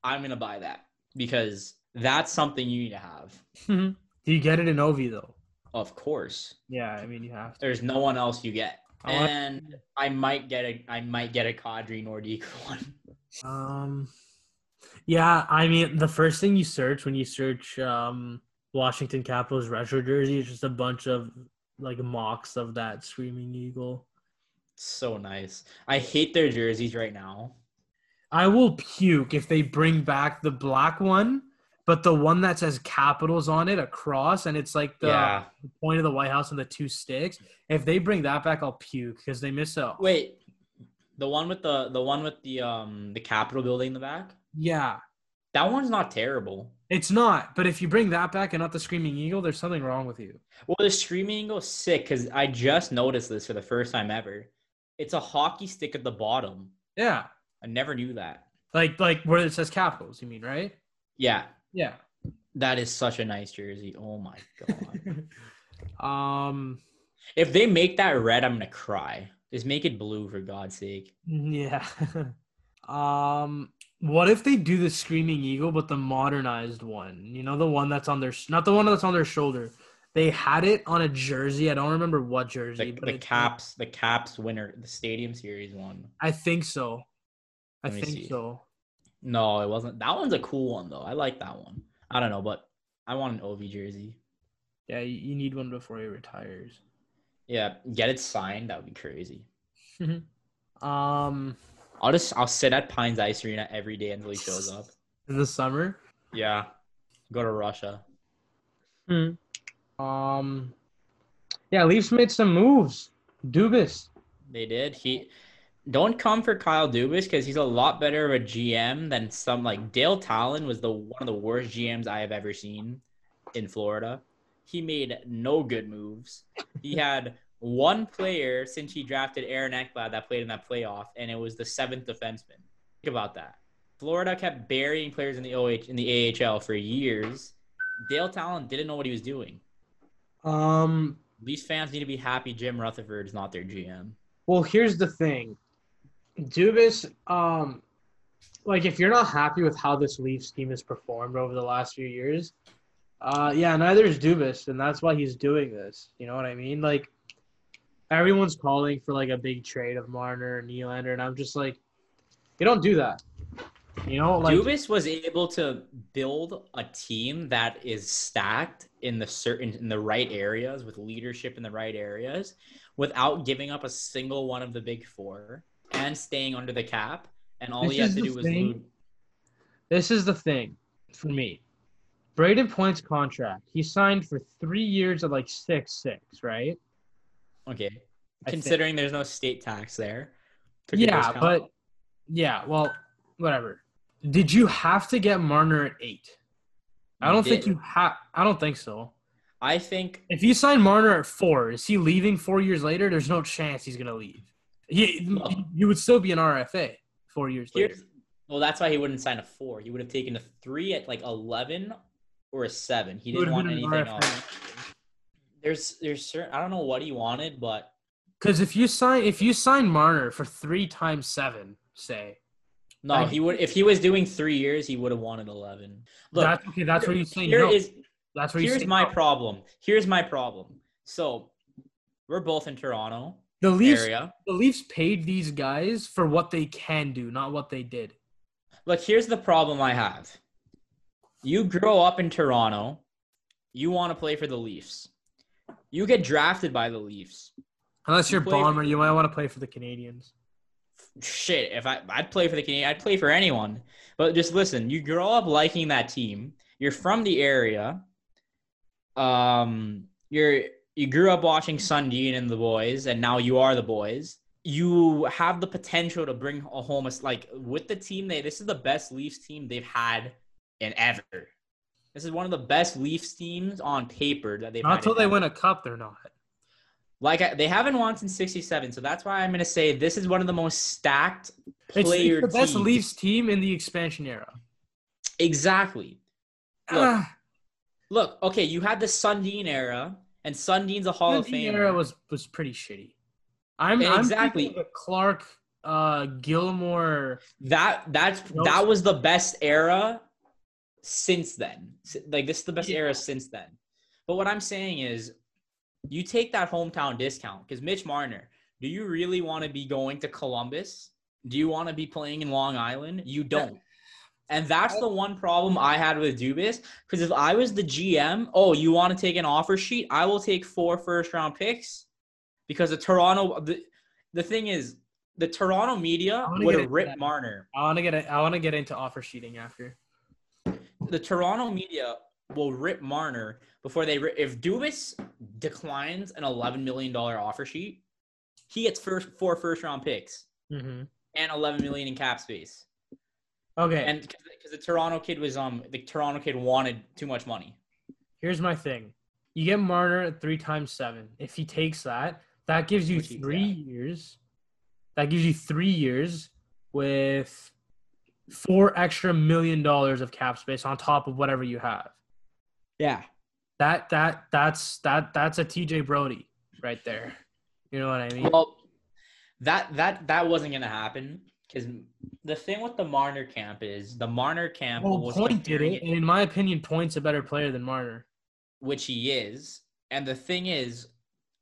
I'm going to buy that because that's something you need to have. Mm-hmm. Do you get it in Ovi, though? Of course. Yeah, I mean, you have to. There's no one else you get. And I might get a Kadri Nordique one. Yeah, I mean, the first thing you search when you search Washington Capitals retro jersey is just a bunch of, like, mocks of that Screaming Eagle. So nice. I hate their jerseys right now. I will puke if they bring back the black one, but the one that says Capitals on it across, and it's like the point of the White House and the two sticks. If they bring that back, I'll puke because they miss out. Wait, the one with the Capitol building in the back? Yeah, that one's not terrible. It's not, but if you bring that back and not the Screaming Eagle, there's something wrong with you. Well, the Screaming Eagle's sick because I just noticed this for the first time ever. It's a hockey stick at the bottom. Yeah. I never knew that. Like where it says Capitals, you mean, right? Yeah. Yeah. That is such a nice jersey. Oh, my God. If they make that red, I'm going to cry. Just make it blue, for God's sake. Yeah. What if they do the Screaming Eagle, but the modernized one? You know, the one that's on their – not the one that's on their shoulder. They had it on a jersey. I don't remember what jersey. The Caps winner, the Stadium Series one. I think so. I think so. No, it wasn't. That one's a cool one, though. I like that one. I don't know, but I want an Ovi jersey. Yeah, you need one before he retires. Yeah, get it signed. That would be crazy. I'll sit at Pines Ice Arena every day until he shows up. In the summer? Yeah. Go to Russia. Yeah, Leafs made some moves. Dubas. They did. Don't come for Kyle Dubas because he's a lot better of a GM than some, like, Dale Talon was one of the worst GMs I have ever seen in Florida. He made no good moves. He had one player since he drafted Aaron Ekblad that played in that playoff, and it was the seventh defenseman. Think about that. Florida kept burying players in the AHL for years. Dale Talon didn't know what he was doing. Leafs fans need to be happy Jim Rutherford's not their GM. Well, here's the thing. Dubas, like, if you're not happy with how this Leafs team has performed over the last few years, neither is Dubas, and that's why he's doing this. You know what I mean? Like, everyone's calling for, like, a big trade of Marner and Nylander, and I'm just like, you don't do that. You know, like, Dubas was able to build a team that is stacked in the right areas with leadership in the right areas without giving up a single one of the big four. And staying under the cap, and all he had to do was lose. This is the thing for me. Braden Point's contract, he signed for 3 years at like 6.6, right? Okay. Considering there's no state tax there. Yeah, but yeah, well, whatever. Did you have to get Marner at 8? I don't think so. I think if you sign Marner at 4, is he leaving 4 years later? There's no chance he's gonna leave. You would still be an RFA 4 years later. Well, that's why he wouldn't sign a 4. He would have taken a 3 at like 11 or a 7. He didn't want anything else. There's certain, I don't know what he wanted, but because if you sign Marner for 3 times 7, say. No, he would. If he was doing 3 years, he would have wanted 11. Look, that's okay. That's what you say. Here's my problem. So we're both in Toronto. The Leafs paid these guys for what they can do, not what they did. Look, here's the problem I have. You grow up in Toronto. You want to play for the Leafs. You get drafted by the Leafs. Unless you're Bomber, you might want to play for the Canadians. Shit, if I'd play for the Canadians, I'd play for anyone. But just listen, you grow up liking that team. You're from the area. You grew up watching Sundin and the boys, and now you are the boys. You have the potential to bring a home with the team. This is the best Leafs team they've had in ever. This is one of the best Leafs teams on paper that they've had. Not until they win a cup, they're not. They haven't won since '67, so that's why I'm going to say this is one of the most stacked player teams. It's the best Leafs team in the expansion era. Exactly. Look, okay, you had the Sundin era, and Sundin's a Hall of Famer. Sundin era was pretty shitty. I'm thinking of Clark, Gilmore. That was the best era since then. This is the best era since then. But what I'm saying is, you take that hometown discount because Mitch Marner, do you really want to be going to Columbus? Do you want to be playing in Long Island? You don't. And that's the one problem I had with Dubas, because if I was the GM, you want to take an offer sheet? I will take 4 first-round picks because the thing is, the Toronto media would have ripped Marner. I want to get into offer sheeting after. The Toronto media will rip Marner before they rip. If Dubas declines an $11 million offer sheet, he gets 4 first-round picks and $11 million in cap space. Okay. And because the Toronto kid was the Toronto kid wanted too much money. Here's my thing: you get Marner at 3 times 7. If he takes that gives you 3 years. That gives you 3 years with $4 extra $1 million of cap space on top of whatever you have. Yeah. That's a TJ Brody right there. You know what I mean? Well, that wasn't gonna happen because the thing with the Marner camp is the Marner camp. Well, Point did it, and in my opinion, Point's a better player than Marner, which he is. And the thing is,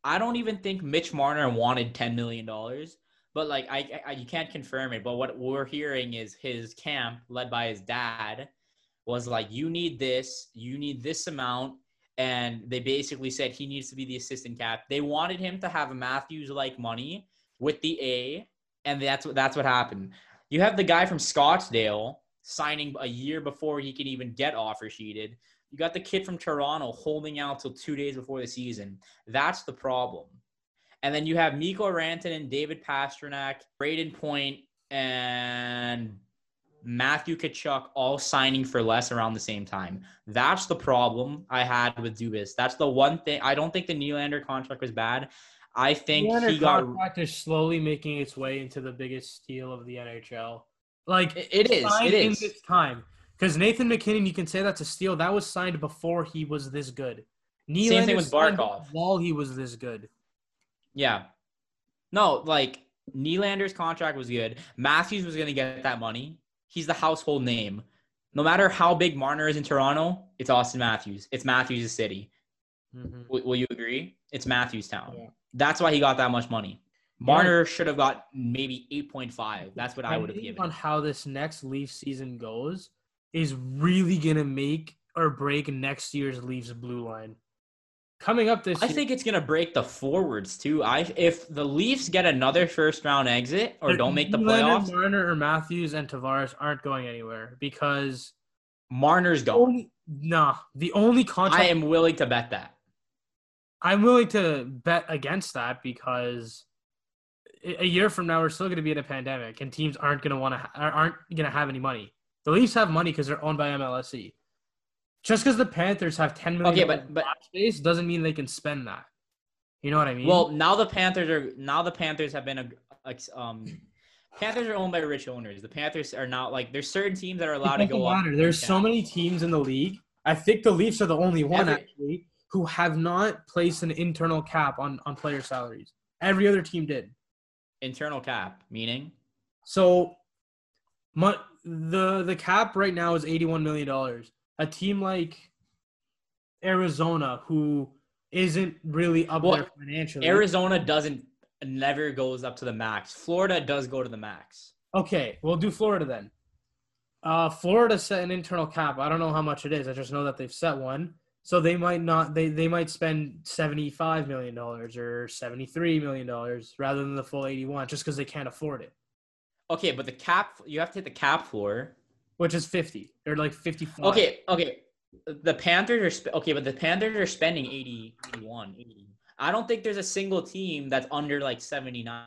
I don't even think Mitch Marner wanted $10 million. But you can't confirm it. But what we're hearing is his camp, led by his dad, was like, you need this amount. And they basically said he needs to be the assistant cap. They wanted him to have Matthews-like money with the A, and that's what happened. You have the guy from Scottsdale signing a year before he can even get offer sheeted. You got the kid from Toronto holding out till 2 days before the season. That's the problem. And then you have Mikko Rantanen, David Pastrnak, Braden Point, and Matthew Tkachuk all signing for less around the same time. That's the problem I had with Dubas. That's the one thing. I don't think the Nylander contract was bad. I think contract is slowly making its way into the biggest steal of the NHL. It is. In this time. Because Nathan McKinnon, you can say that's a steal. That was signed before he was this good. Nylander same thing with Barkov. While he was this good. Yeah. No, Nylander's contract was good. Matthews was going to get that money. He's the household name. No matter how big Marner is in Toronto, it's Austin Matthews. It's Matthews' city. Mm-hmm. Will you agree? It's Matthews' town. Yeah. That's why he got that much money. Marner should have got maybe 8.5. That's what I would have given. On how this next Leafs season goes is really going to make or break next year's Leafs blue line. Coming up this year, I think it's going to break the forwards too. If the Leafs get another first-round exit or don't make the playoffs, Marner or Matthews and Tavares aren't going anywhere because Marner's going. Nah, the only contract I am willing to bet that. I'm willing to bet against that because a year from now we're still going to be in a pandemic and teams aren't going to have any money. The Leafs have money because they're owned by MLSE. Just because the Panthers have $10 million space doesn't mean they can spend that. You know what I mean? Well, Panthers are owned by rich owners. The Panthers are not there's certain teams that are allowed to go up. There's so many teams in the league I think the Leafs are the only one actually who have not placed an internal cap on player salaries. Every other team did. Internal cap, meaning? So the cap right now is $81 million. A team like Arizona, who isn't really up there financially. Arizona never goes up to the max. Florida does go to the max. Okay, we'll do Florida then. Florida set an internal cap. I don't know how much it is. I just know that they've set one. So they might not. They might spend $75 million or $73 million rather than the full 81, just because they can't afford it. Okay, but the cap, you have to hit the cap floor, which is 50 or like 55. Okay. The Panthers are spending 80, 81, 80. I don't think there's a single team that's under like 79,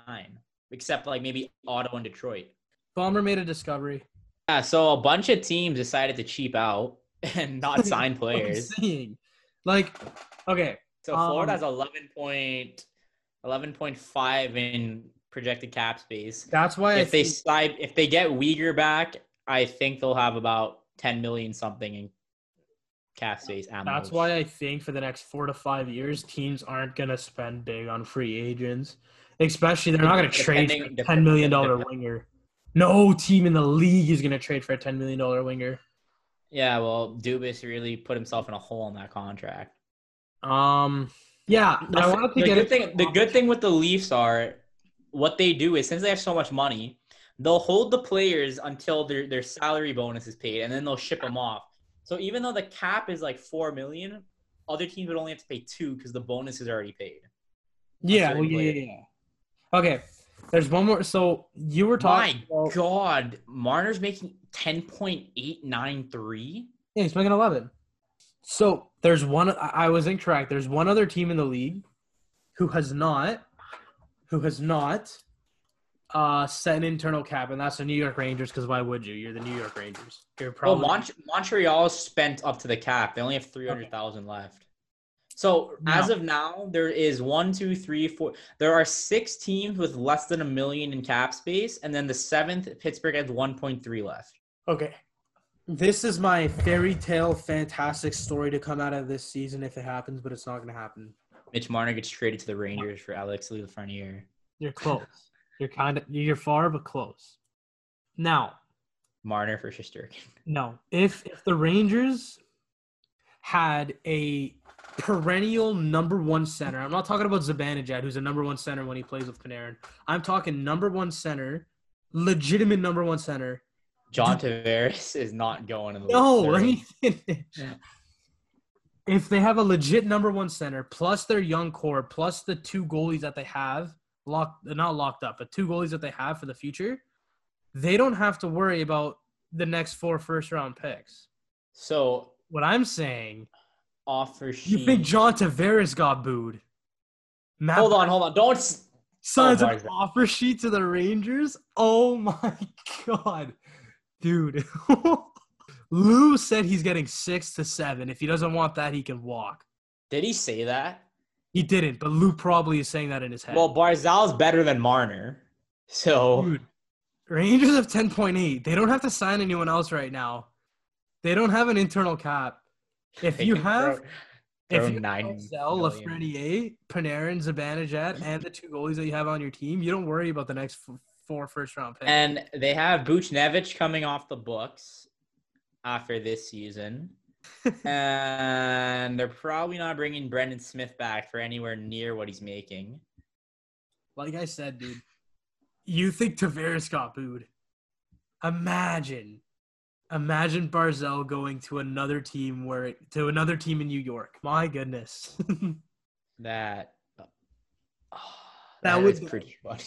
except like maybe Ottawa and Detroit. Bomber made a discovery. Yeah, so a bunch of teams decided to cheap out and not sign players. Like, okay. So Florida has 11.5 in projected cap space. That's why if they get Weegar back, I think they'll have about 10 million something in cap space. That's why I think for the next 4 to 5 years, teams aren't gonna spend big on free agents. Especially they're not gonna trade for a $10 million winger. No team in the league is going to trade for a $10 million winger. Yeah, well, Dubas really put himself in a hole in that contract. The good thing with the Leafs are what they do is, since they have so much money, they'll hold the players until their salary bonus is paid, and then they'll ship them off. So even though the cap is like $4 million, other teams would only have to pay $2 million because the bonus is already paid. Yeah. Okay. There's one more. So you were talking. God, Marner's making 10.893. Yeah, he's making 11. So there's one. I was incorrect. There's one other team in the league who has not set an internal cap, and that's the New York Rangers. Because why would you? You're the New York Rangers. You're probably Montreal spent up to the cap. They only have 300,000 left. So as of now, there is 1, 2, 3, 4. There are 6 teams with less than $1 million in cap space, and then the 7th, Pittsburgh, has 1.3 left. Okay, this is my fairy tale, fantastic story to come out of this season if it happens, but it's not going to happen. Mitch Marner gets traded to the Rangers for Alex Lafreniere. You're close. You're far, but close. Now, Marner for Shesterkin. No, if the Rangers had a perennial number one center. I'm not talking about Zibanejad, who's a number one center when he plays with Panarin. I'm talking number one center, legitimate number one center. John Tavares is not going in the league. No, right? If they have a legit number one center, plus their young core, plus the 2 goalies that they have, not locked up, but 2 goalies that they have for the future, they don't have to worry about the next 4 first-round picks. So what I'm saying... You think John Tavares got booed? Hold on. Don't signs an offer sheet to the Rangers? Oh, my God. Dude. Lou said he's getting 6 to 7. If he doesn't want that, he can walk. Did he say that? He didn't, but Lou probably is saying that in his head. Well, Barzal's better than Marner. So. Dude, Rangers have 10.8. They don't have to sign anyone else right now. They don't have an internal cap. If you sell Lafreniere, Panarin, Zibanejad, and the 2 goalies that you have on your team, you don't worry about the next 4 first-round picks. And they have Buchnevich coming off the books after this season. And they're probably not bringing Brendan Smith back for anywhere near what he's making. Like I said, dude, you think Tavares got booed. Imagine Barzal going to another team in New York. My goodness. That was pretty funny.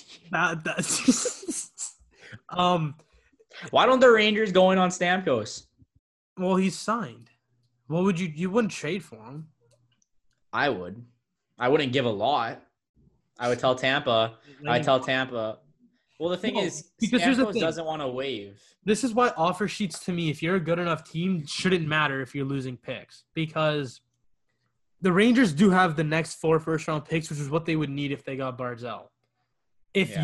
Why don't the Rangers go in on Stamkos? Well, he's signed. What would you wouldn't trade for him? I would. I wouldn't give a lot. I would tell Tampa. Well, the thing is, Stamkos doesn't want to waive. This is why offer sheets, to me, if you're a good enough team, shouldn't matter if you're losing picks. Because the Rangers do have the next 4 first-round picks, which is what they would need if they got Barzal. Even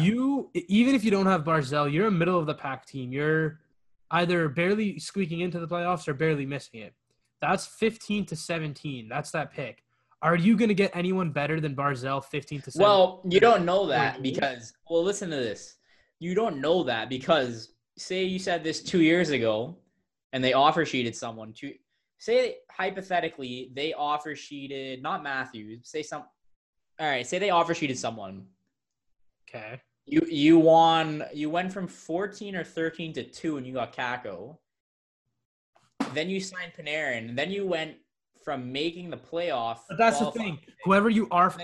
if you don't have Barzal, you're a middle-of-the-pack team. You're either barely squeaking into the playoffs or barely missing it. That's 15 to 17. That's that pick. Are you going to get anyone better than Barzell 15 to 17? Well, you don't know that because – well, listen to this. You don't know that because say you said this 2 years ago and they offer sheeted someone to – say hypothetically they offer sheeted – not Matthews. Say some – all right, say they offer sheeted someone. Okay. You went from 14 or 13 to 2 and you got Kako. Then you signed Panarin. Then you went from making the playoff. But that's the thing. Whoever you offer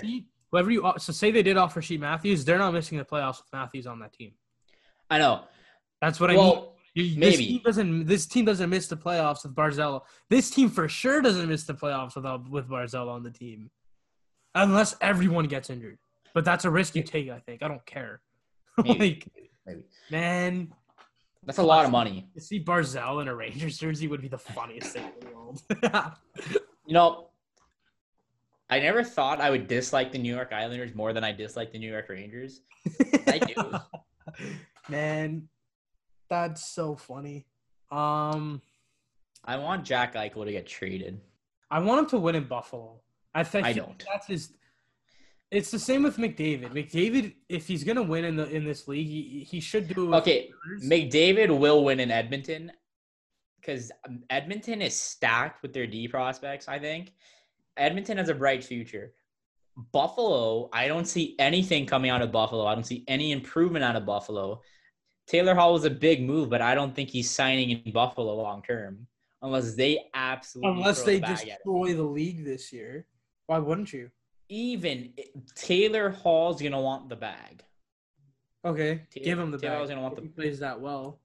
sheet, so say they did offer sheet Matthews, they're not missing the playoffs with Matthews on that team. I know. That's what I mean. This team doesn't miss the playoffs with Barzell. This team for sure doesn't miss the playoffs with Barzell on the team, unless everyone gets injured. But that's a risk you take, I think. I don't care. Maybe. Man, that's a lot of money. To see Barzell in a Rangers jersey would be the funniest thing in the world. You know, I never thought I would dislike the New York Islanders more than I dislike the New York Rangers. I do. Man, that's so funny. I want Jack Eichel to get traded. I want him to win in Buffalo. I don't. That's his. It's the same with McDavid. McDavid, if he's gonna win in this league, he should do it. Okay, McDavid will win in Edmonton because Edmonton is stacked with their D prospects. I think Edmonton has a bright future. Buffalo, I don't see anything coming out of Buffalo. I don't see any improvement out of Buffalo. Taylor Hall was a big move, but I don't think he's signing in Buffalo long term unless they destroy the league this year. Why wouldn't you? Even Taylor Hall's going to want the bag. Okay, give him the bag. Taylor Hall's going to want the bag. He plays that well.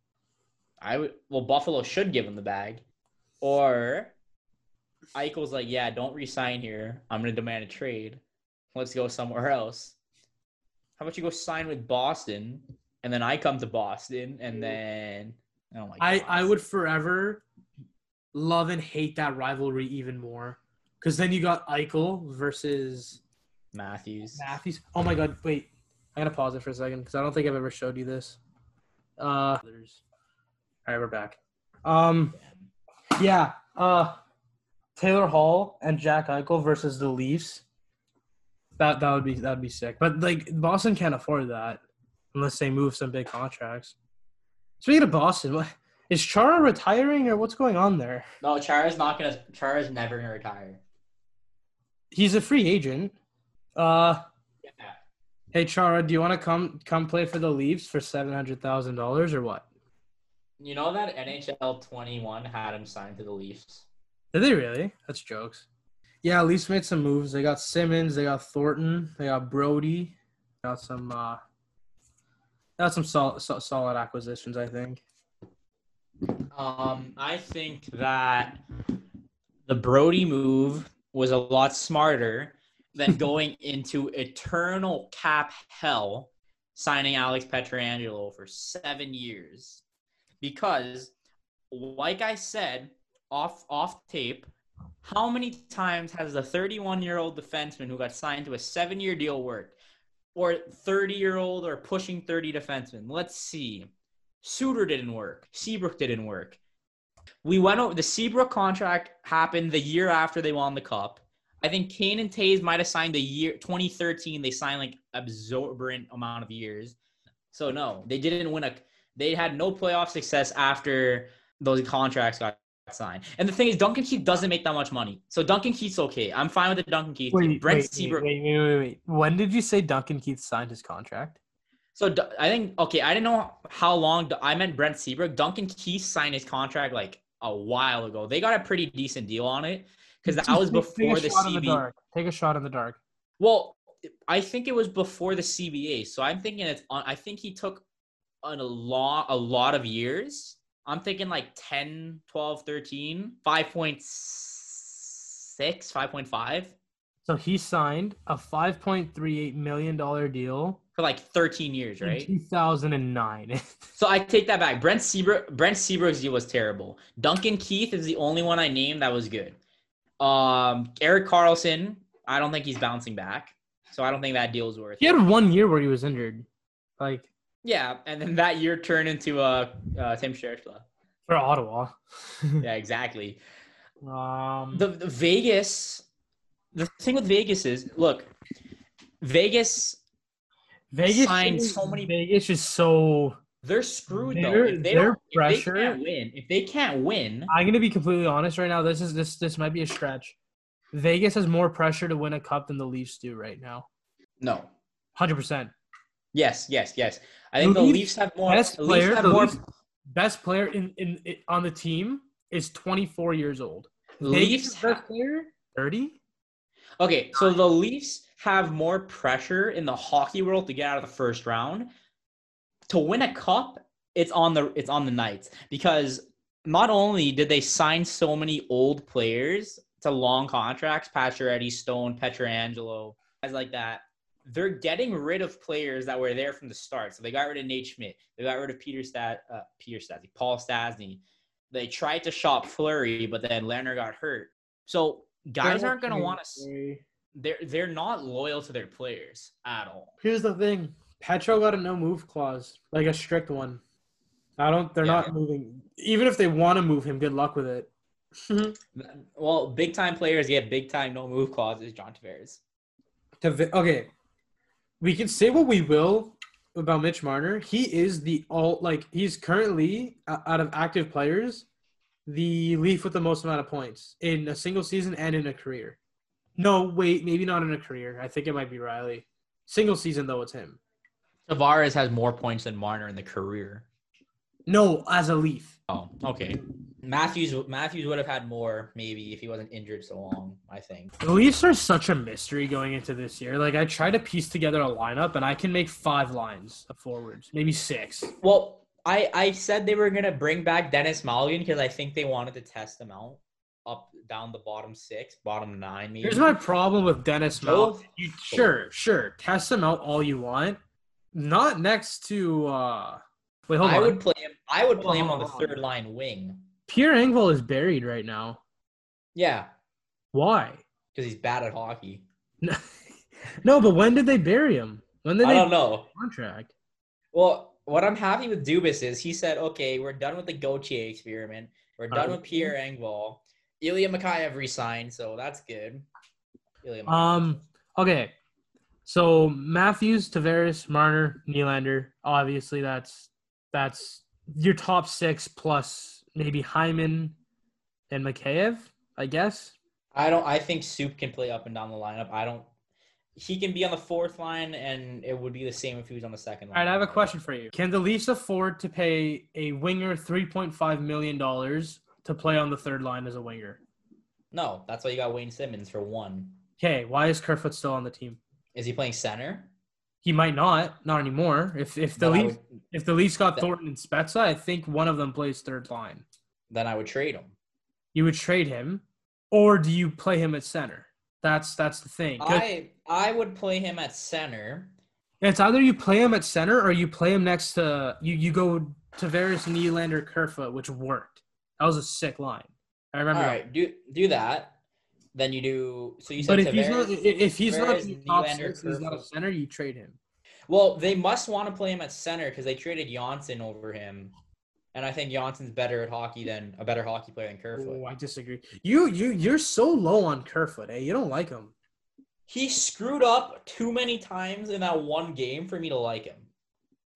Buffalo should give him the bag. Or Eichel's like, yeah, don't resign here. I'm going to demand a trade. Let's go somewhere else. How about you go sign with Boston, and then I come to Boston, and then – oh, my God. I would forever love and hate that rivalry even more. Because then you got Eichel versus Matthews. Oh, my God. Wait. I got to pause it for a second because I don't think I've ever showed you this. All right, we're back. Yeah. Taylor Hall and Jack Eichel versus the Leafs. That would be sick. But, like, Boston can't afford that unless they move some big contracts. Speaking of Boston, what is Chara retiring or what's going on there? No, Chara's never going to retire. He's a free agent. Yeah. Hey, Chara, do you want to come play for the Leafs for $700,000 or what? You know that NHL 21 had him signed to the Leafs. Did they really? That's jokes. Yeah, Leafs made some moves. They got Simmons. They got Thornton. They got Brody. Got some. Got some solid acquisitions, I think. I think that the Brody move was a lot smarter than going into eternal cap hell signing Alex Pietrangelo for 7 years. Because, like I said, off tape, how many times has the 31-year-old defenseman who got signed to a 7-year deal worked? Or 30-year-old or pushing 30 defenseman? Let's see. Suter didn't work. Seabrook didn't work. We went over the Seabrook contract happened the year after they won the cup. I think Kane and Taves might have signed the year 2013. They signed like absorbent amount of years. So no, they didn't win they had no playoff success after those contracts got signed. And the thing is, Duncan Keith doesn't make that much money. So Duncan Keith's okay. I'm fine with the Duncan Keith. Wait, Seabrook. When did you say Duncan Keith signed his contract? So I think, okay, I didn't know how long – I meant Brent Seabrook. Duncan Keith signed his contract like a while ago. They got a pretty decent deal on it because that was before the CBA. Take a shot in the dark. Well, I think it was before the CBA. So I'm thinking I think he took a lot of years. I'm thinking like 10, 12, 13, 5.6, 5.5. So he signed a $5.38 million deal. For like 13 years, right? In 2009. So I take that back. Brent Seabrook's deal was terrible. Duncan Keith is the only one I named that was good. Erik Karlsson, I don't think he's bouncing back. So I don't think that deal's worth it. He had 1 year where he was injured. Yeah, and then that year turned into Tim Scherfla. For Ottawa. Yeah, exactly. The Vegas, the thing with Vegas is, look, Vegas signed so many. Vegas is so. They're screwed though. If they can't win. I'm gonna be completely honest right now. This might be a stretch. Vegas has more pressure to win a cup than the Leafs do right now. No. 100%. Yes. I think the Leafs have more. Best player in on the team is 24 years old. Leafs best player 30. Okay, so the Leafs have more pressure in the hockey world to get out of the first round. To win a cup, it's on the Knights, because not only did they sign so many old players to long contracts, Pacioretty, Stone, Pietrangelo, guys like that. They're getting rid of players that were there from the start. So they got rid of Nate Schmidt. They got rid of Paul Stastny. They tried to shop Fleury, but then Leonard got hurt. So guys aren't going to want to – they're not loyal to their players at all. Here's the thing. Petro got a no-move clause, like a strict one. They're not moving. Even if they want to move him, good luck with it. Well, big-time players get big-time no-move clauses, John Tavares. Okay. We can say what we will about Mitch Marner. He is he's currently, out of active players, the Leaf with the most amount of points in a single season and in a career. No, wait, maybe not in a career. I think it might be Riley. Single season, though, it's him. Tavares has more points than Marner in the career. No, as a Leaf. Oh, okay. Matthews would have had more, maybe, if he wasn't injured so long, I think. The Leafs are such a mystery going into this year. Like, I try to piece together a lineup, and I can make 5 lines of forwards, maybe 6. Well, I said they were going to bring back Dennis Malgin because I think they wanted to test him out down the bottom 6, bottom 9, maybe. Here's my problem with Dennis Malgin. Sure. Test him out all you want. Not next to I would play him on the third line wing. Pierre Engvall is buried right now. Yeah. Why? Because he's bad at hockey. No, but when did they bury him? When did I don't know. Contract. Well, what I'm happy with Dubas is he said, okay, we're done with the Gauthier experiment. We're done with Pierre Engvall. Ilya Mikheyev resigned, so that's good. Okay. So Matthews, Tavares, Marner, Nylander. Obviously, that's your top 6 plus maybe Hyman and Mikheyev, I guess. I think Soup can play up and down the lineup. He can be on the 4th line, and it would be the same if he was on the 2nd line. All right, I have a question for you. Can the Leafs afford to pay a winger $3.5 million to play on the 3rd line as a winger? No, that's why you got Wayne Simmons for one. Okay, why is Kerfoot still on the team? Is he playing center? He might not anymore. If the Leafs got Thornton and Spezza, I think one of them plays 3rd line. Then I would trade him. You would trade him, or do you play him at center? That's the thing. I would play him at center. It's either you play him at center or you play him next to you go Tavares, Nylander, Kerfoot, which worked. That was a sick line. I remember. All right, do that. Then you do. So you said, but if he's not a center, you trade him. Well, they must want to play him at center because they traded Johnson over him, and I think Johnson's a better hockey player than Kerfoot. Oh, I disagree. You're so low on Kerfoot, eh? You don't like him. He screwed up too many times in that one game for me to like him.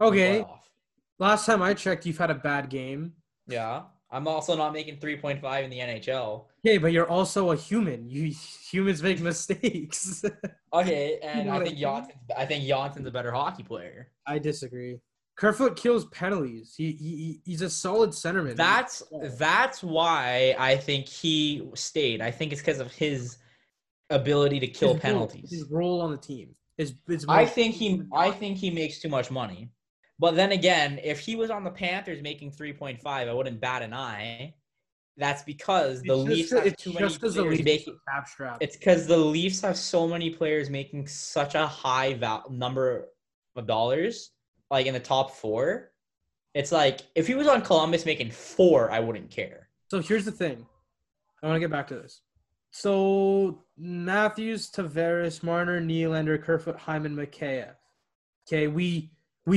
Okay. Last time I checked, you've had a bad game. Yeah. I'm also not making 3.5 in the NHL. Okay, but you're also a human. Humans make mistakes. Okay, and I think Johnson's a better hockey player. I disagree. Kerfoot kills penalties. He's a solid centerman. That's why I think he stayed. I think it's because of his ability to kill penalties. His role on the team. I think he makes too much money. But then again, if he was on the Panthers making 3.5, I wouldn't bat an eye. That's because the Leafs have too many players making cap strap. It's because the Leafs have so many players making such a high number of dollars, like in the top 4. It's like if he was on Columbus making 4, I wouldn't care. So here's the thing. I want to get back to this. So Matthews, Tavares, Marner, Nylander, Kerfoot, Hyman, Mikheyev. Okay, we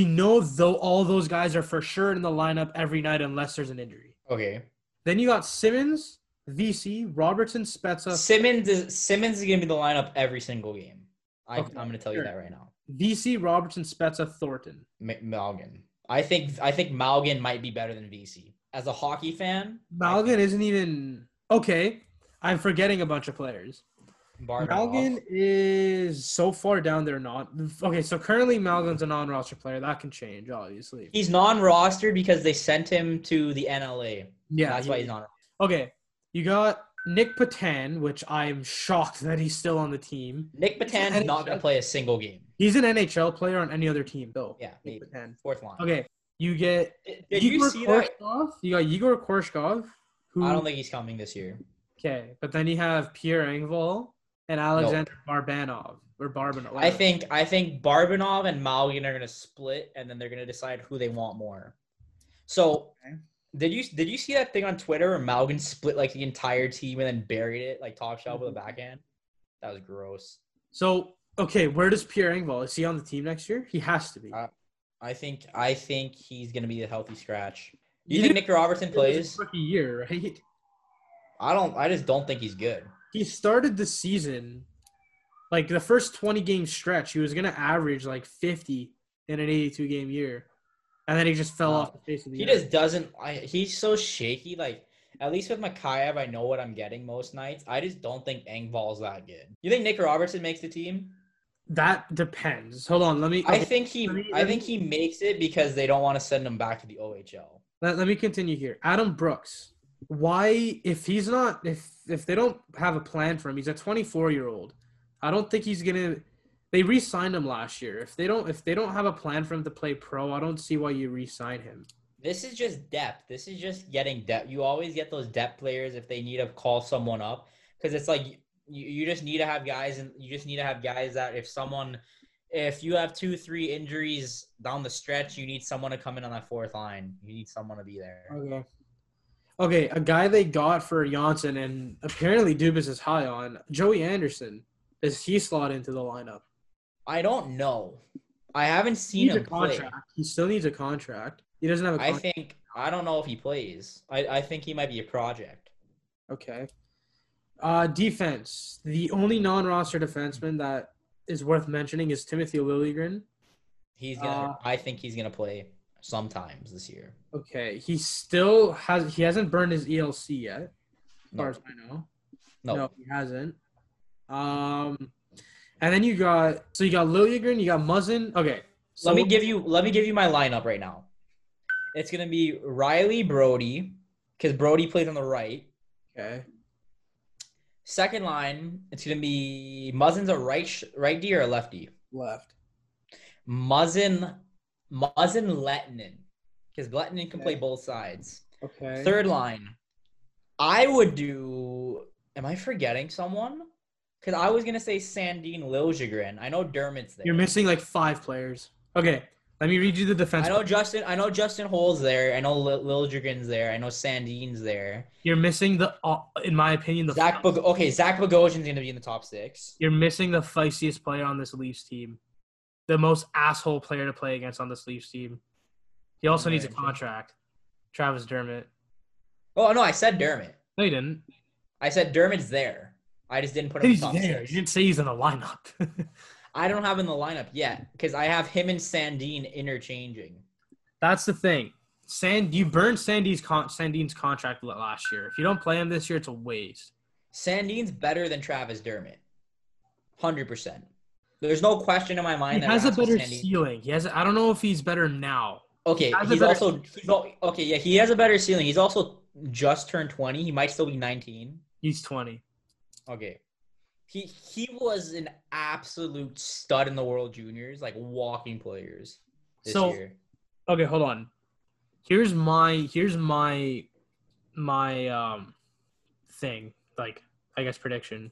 know though all those guys are for sure in the lineup every night unless there's an injury. Okay. Then you got Simmons, VC, Robertson, Spezza. Simmons is going to be the lineup every single game. I'm going to tell you that right now. VC, Robertson, Spezza, Thornton. Malgin. I think Malgin might be better than VC. As a hockey fan. Malgin isn't even... Okay. I'm forgetting a bunch of players. Malgin is so far down there. Okay, so currently Malgin's a non-roster player. That can change, obviously. He's non-rostered because they sent him to the NLA. Yeah. That's why he's non-rostered. Okay. You got... Nick Patan, which I'm shocked that he's still on the team. Nick Patan's not going to play a single game. He's an NHL player on any other team, though. Yeah, Nick Patan. Fourth line. Okay, you get you got Igor Korshkov. Who, I don't think he's coming this year. Okay, but then you have Pierre Engvall and Alexander Barbanov. Or Barbanov. I think Barbanov and Malgin are going to split, and then they're going to decide who they want more. So... Okay. Did you see that thing on Twitter where Malgin split like the entire team and then buried it like top shelf with a backhand? That was gross. So okay, where does Pierre Engvall? Is he on the team next year? He has to be. I think he's gonna be the healthy scratch. You think Nick Robertson plays? Rookie year, right? I just don't think he's good. He started the season like the first 20-game stretch. He was gonna average like 50 in an 82-game year. And then he just fell off the face of the earth. He just doesn't – he's so shaky. Like, at least with Mikhaev, I know what I'm getting most nights. I just don't think Engvall's that good. You think Nick Robertson makes the team? That depends. Hold on. Let me – I think he makes it because they don't want to send him back to the OHL. Let me continue here. Adam Brooks. Why – if he's not – if they don't have a plan for him, he's a 24-year-old. I don't think he's going to – they re-signed him last year. If they don't have a plan for him to play pro, I don't see why you re-sign him. This is just depth. This is just getting depth. You always get those depth players if they need to call someone up, because it's like you just need to have guys, and you just need to have guys that if you have 2-3 injuries down the stretch, you need someone to come in on that fourth line. You need someone to be there. Okay. A guy they got for Johnson and apparently Dubas is high on Joey Anderson. Does he slot into the lineup? I don't know. I haven't seen him play. He still needs a contract. He doesn't have a contract. I don't know if he plays. I think he might be a project. Okay. Defense. The only non-roster defenseman that is worth mentioning is Timothy Liljegren. I think he's going to play sometimes this year. Okay. He hasn't burned his ELC yet, as far as I know. No, he hasn't. And then you got Liljegren, you got Muzzin. Okay. So let me give you my lineup right now. It's going to be Riley Brody, because Brody plays on the right. Okay. Second line, it's going to be Muzzin's a right D or a lefty? Left. Muzzin Lehtinen, because Lehtinen can play both sides. Okay. Third line, I would do – am I forgetting someone? Because I was going to say Sandin Liljegren. I know Dermott's there. You're missing like 5 players. Okay, let me read you the defense. I know Justin Hole's there. I know Liljegren's there. I know Sandin's there. You're missing in my opinion, the Zach Bogosian's going to be in the top 6. You're missing the feistiest player on this Leafs team. The most asshole player to play against on this Leafs team. He also needs a contract. Travis Dermott. Oh, no, I said Dermott. No, you didn't. I said Dermott's there. I just didn't put him in the top 6. You didn't say he's in the lineup. I don't have him in the lineup yet because I have him and Sandin interchanging. That's the thing. You burned Sandin's contract last year. If you don't play him this year, it's a waste. Sandin's better than Travis Dermott. 100%. There's no question in my mind that he has a better ceiling. I don't know if he's better now. Okay, he has a better ceiling. He's also just turned 20. He might still be 19. He's 20. Okay. He was an absolute stud in the World Juniors, like walking players this year. Okay, hold on. Here's my thing, like I guess prediction.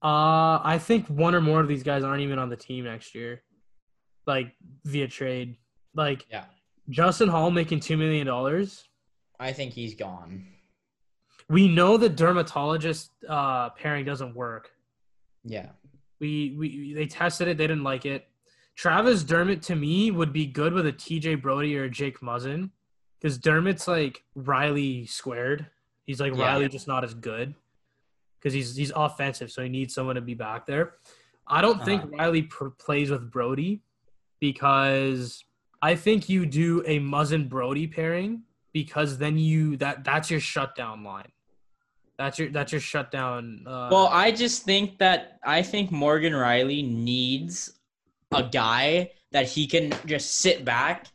I think one or more of these guys aren't even on the team next year. Like via trade. Like yeah. Justin Holl making $2 million. I think he's gone. We know the dermatologist pairing doesn't work. Yeah. They tested it. They didn't like it. Travis Dermott, to me, would be good with a TJ Brody or a Jake Muzzin. Because Dermot's like Riley squared. He's like Riley, just not as good. Because he's offensive, so he needs someone to be back there. I don't think Riley plays with Brody, because I think you do a Muzzin Brody pairing, because then you that's your shutdown line. That's your shutdown. Well, I just think that Morgan Riley needs a guy that he can just sit back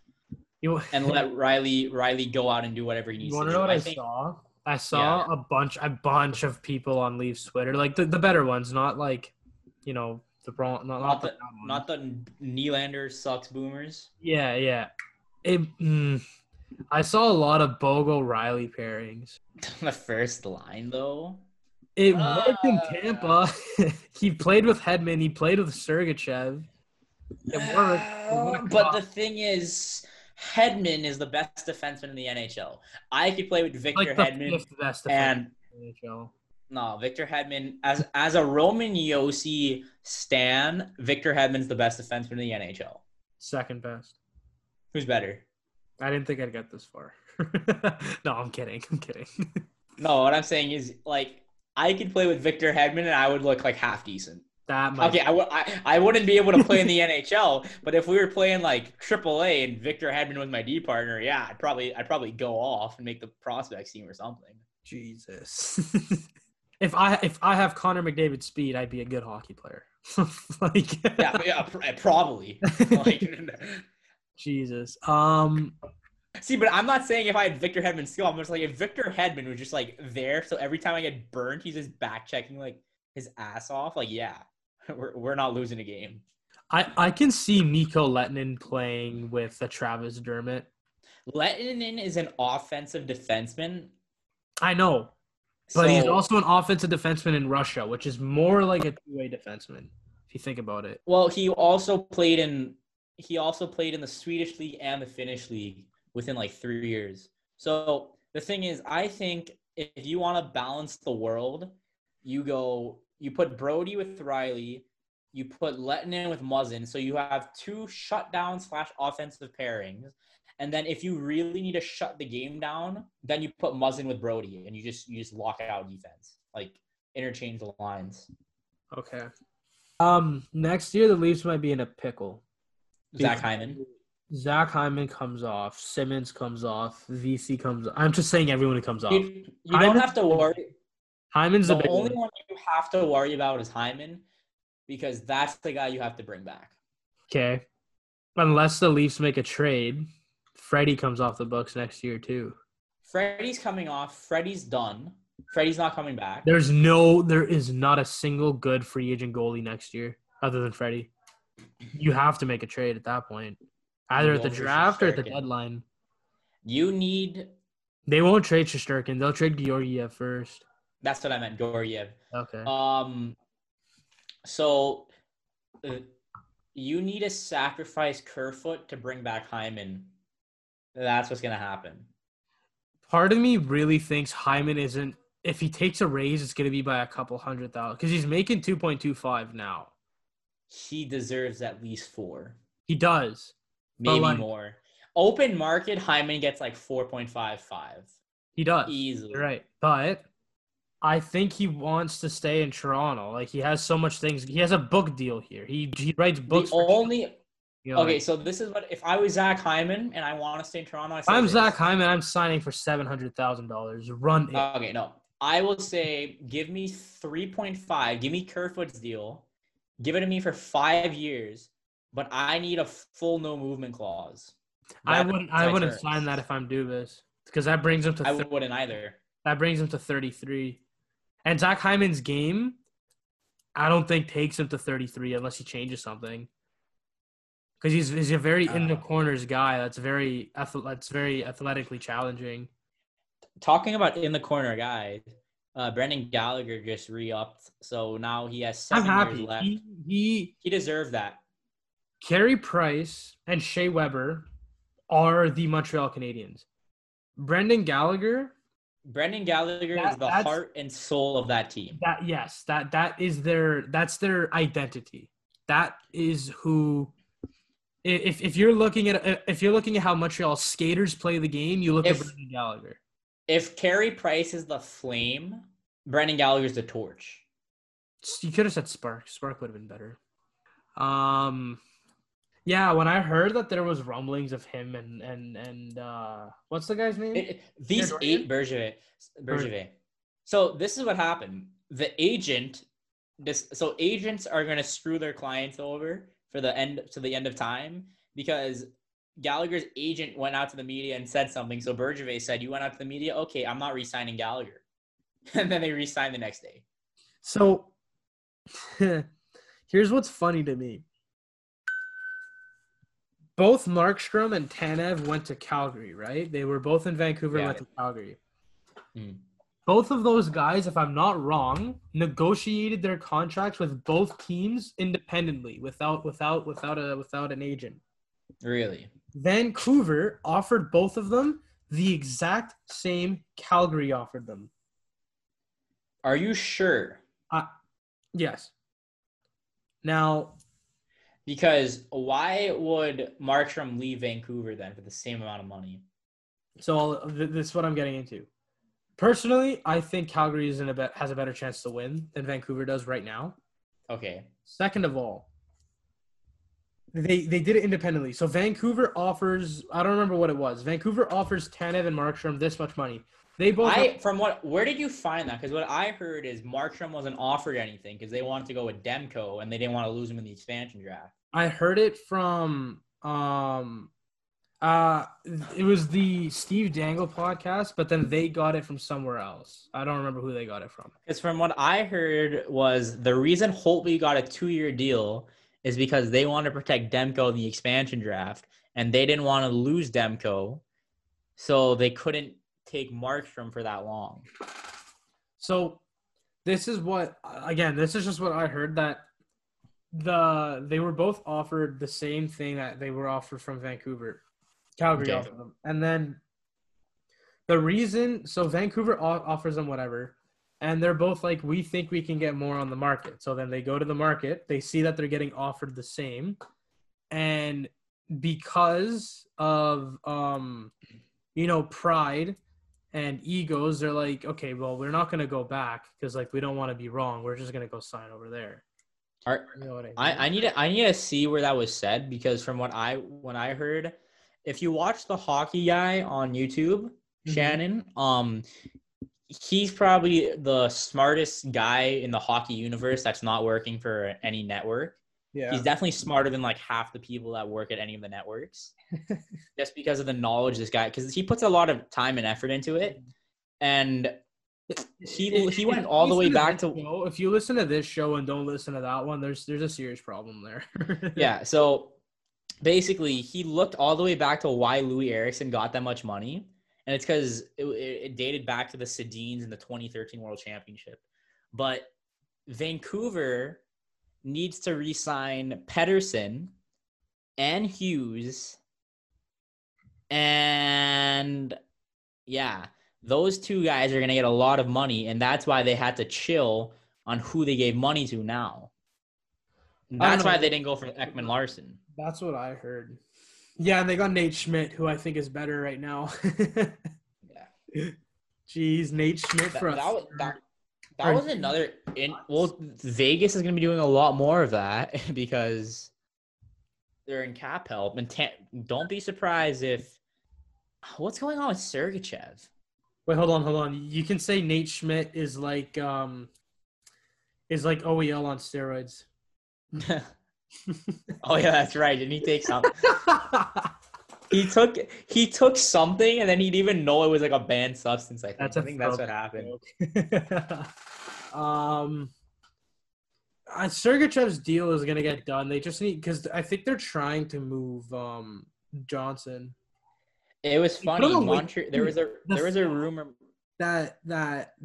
and let Riley go out and do whatever he needs to do. You want to know what I saw? I saw a bunch of people on Leafs Twitter, like the better ones, not like, you know, the wrong, not the Nylander sucks boomers. Yeah. I saw a lot of Bogle Riley pairings. The first line though. It worked in Tampa. He played with Hedman. He played with Sergachev. It worked. But the thing is, Hedman is the best defenseman in the NHL. I could play with Victor Hedman. Best and in the NHL. No, Victor Hedman as a Roman Yossi stan, Victor Hedman's the best defenseman in the NHL. Second best. Who's better? I didn't think I'd get this far. No, I'm kidding. No, what I'm saying is, like, I could play with Victor Hedman and I would look like half decent. I wouldn't be able to play in the NHL, but if we were playing like AAA and Victor Hedman was my D partner, yeah, I'd probably go off and make the prospects team or something. Jesus. If I have Connor McDavid speed, I'd be a good hockey player. Like probably. Like, Jesus. See, but I'm not saying if I had Victor Hedman skill, I'm just like if Victor Hedman was just like there, so every time I get burned, he's just back checking like his ass off. Like, yeah, we're not losing a game. I can see Mikko Lehtinen playing with a Travis Dermott. Lehtinen is an offensive defenseman. I know, but he's also an offensive defenseman in Russia, which is more like a two-way defenseman if you think about it. Well, he also played in the Swedish league and the Finnish league within like 3 years. So the thing is, I think if you want to balance the world, you put Brody with Riley, you put Lehtinen with Muzzin, so you have two shutdown/offensive pairings. And then if you really need to shut the game down, then you put Muzzin with Brody, and you just lock out defense, like interchange the lines. Okay. Next year the Leafs might be in a pickle. Zach Hyman comes off. Simmons comes off. VC comes off. I'm just saying everyone comes off. You don't have to worry. Hyman's the only one you have to worry about is Hyman, because that's the guy you have to bring back. Okay. Unless the Leafs make a trade, Freddie comes off the books next year too. Freddie's coming off. Freddie's done. Freddie's not coming back. There is not a single good free agent goalie next year other than Freddie. You have to make a trade at that point, either at the draft or at the deadline. They won't trade Shesterkin. They'll trade Georgiev first. That's what I meant, Georgiev. Okay. So you need to sacrifice Kerfoot to bring back Hyman. That's what's going to happen. Part of me really thinks Hyman isn't – if he takes a raise, it's going to be by a couple $100,000 because he's making 2.25 now. He deserves at least 4. He does. Maybe more. Open market, Hyman gets like 4.55. He does. Easily. You're right. But – I think he wants to stay in Toronto. Like, he has so much things. He has a book deal here. He writes books. So this is what – if I was Zach Hyman and I want to stay in Toronto, Zach Hyman. I'm signing for $700,000. Run it. Okay, no. I will say give me 3.5. Give me Kerfoot's deal. Give it to me for 5 years, but I need a full no-movement clause. I wouldn't sign that if I'm Dubas, because that brings him to – I wouldn't either. That brings him to 33. And Zach Hyman's game, I don't think, takes him to 33 unless he changes something. Because he's a very in-the-corners guy that's very athletically challenging. Talking about in-the-corner guys, Brendan Gallagher just re-upped. So now he has 7 years left. He deserved that. Carey Price and Shea Weber are the Montreal Canadiens. Brendan Gallagher is the heart and soul of that team. That is their identity. That is who If you're looking at how Montreal skaters play the game, you look at Brendan Gallagher. If Carey Price is the flame, Brendan Gallagher is the torch. You could have said Spark. Spark would have been better. Yeah, when I heard that there was rumblings of him and what's the guy's name? These eight Bergevin. So this is what happened. Agents are going to screw their clients over to the end of time because Gallagher's agent went out to the media and said something. So Bergevin said, "You went out to the media? Okay, I'm not re-signing Gallagher." And then they re-signed the next day. So here's what's funny to me. Both Markstrom and Tanev went to Calgary, right? They were both in Vancouver and went to Calgary. Mm. Both of those guys, if I'm not wrong, negotiated their contracts with both teams independently, without an agent. Really? Vancouver offered both of them the exact same Calgary offered them. Are you sure? Yes. Now, because why would Markstrom leave Vancouver then for the same amount of money? So this is what I'm getting into. Personally, I think Calgary has a better chance to win than Vancouver does right now. Okay. Second of all, they did it independently. So Vancouver offers, I don't remember what it was. Vancouver offers Tanev and Markstrom this much money. They both. Where did you find that? Because what I heard is Markstrom wasn't offered anything because they wanted to go with Demko and they didn't want to lose him in the expansion draft. I heard it from it was the Steve Dangle podcast, but then they got it from somewhere else. I don't remember who they got it from. Because from what I heard was the reason Holtby got a 2-year deal is because they wanted to protect Demko in the expansion draft and they didn't want to lose Demko, so they couldn't take Markstrom for that long. So this is just what I heard, that they were both offered the same thing that they were offered from Vancouver. Calgary offered them. And then the reason, so Vancouver offers them whatever, and they're both like, we think we can get more on the market. So then they go to the market, they see that they're getting offered the same. And because of, pride and egos, they're like, okay, well, we're not going to go back because, like, we don't want to be wrong. We're just going to go sign over there. I need to see where that was said, because from when I heard, if you watch the hockey guy on YouTube, mm-hmm. Shannon, he's probably the smartest guy in the hockey universe that's not working for any network. Yeah. He's definitely smarter than like half the people that work at any of the networks, just because of the knowledge this guy, because he puts a lot of time and effort into it. And he went all the way back to show, if you listen to this show and don't listen to that one, there's a serious problem there. Yeah. So basically he looked all the way back to why Louis Eriksson got that much money. And it's because it dated back to the Sedins in the 2013 World Championship. But Vancouver needs to re-sign Pettersson and Hughes. And yeah, those two guys are going to get a lot of money. And that's why they had to chill on who they gave money to now. And that's why they didn't go for Ekman Larson. That's what I heard. Yeah, and they got Nate Schmidt, who I think is better right now. Yeah. Jeez, Nate Schmidt for us. That was another – well, Vegas is going to be doing a lot more of that because they're in cap help. And don't be surprised if – what's going on with Sergachev? Wait, hold on. You can say Nate Schmidt is like OEL on steroids. Oh, yeah, that's right. Didn't he take something? He took something, and then he didn't even know it was like a banned substance. I think that's what happened. Sergachev's deal is gonna get done. They just need, because I think they're trying to move Johnson. It was funny. There was a rumor that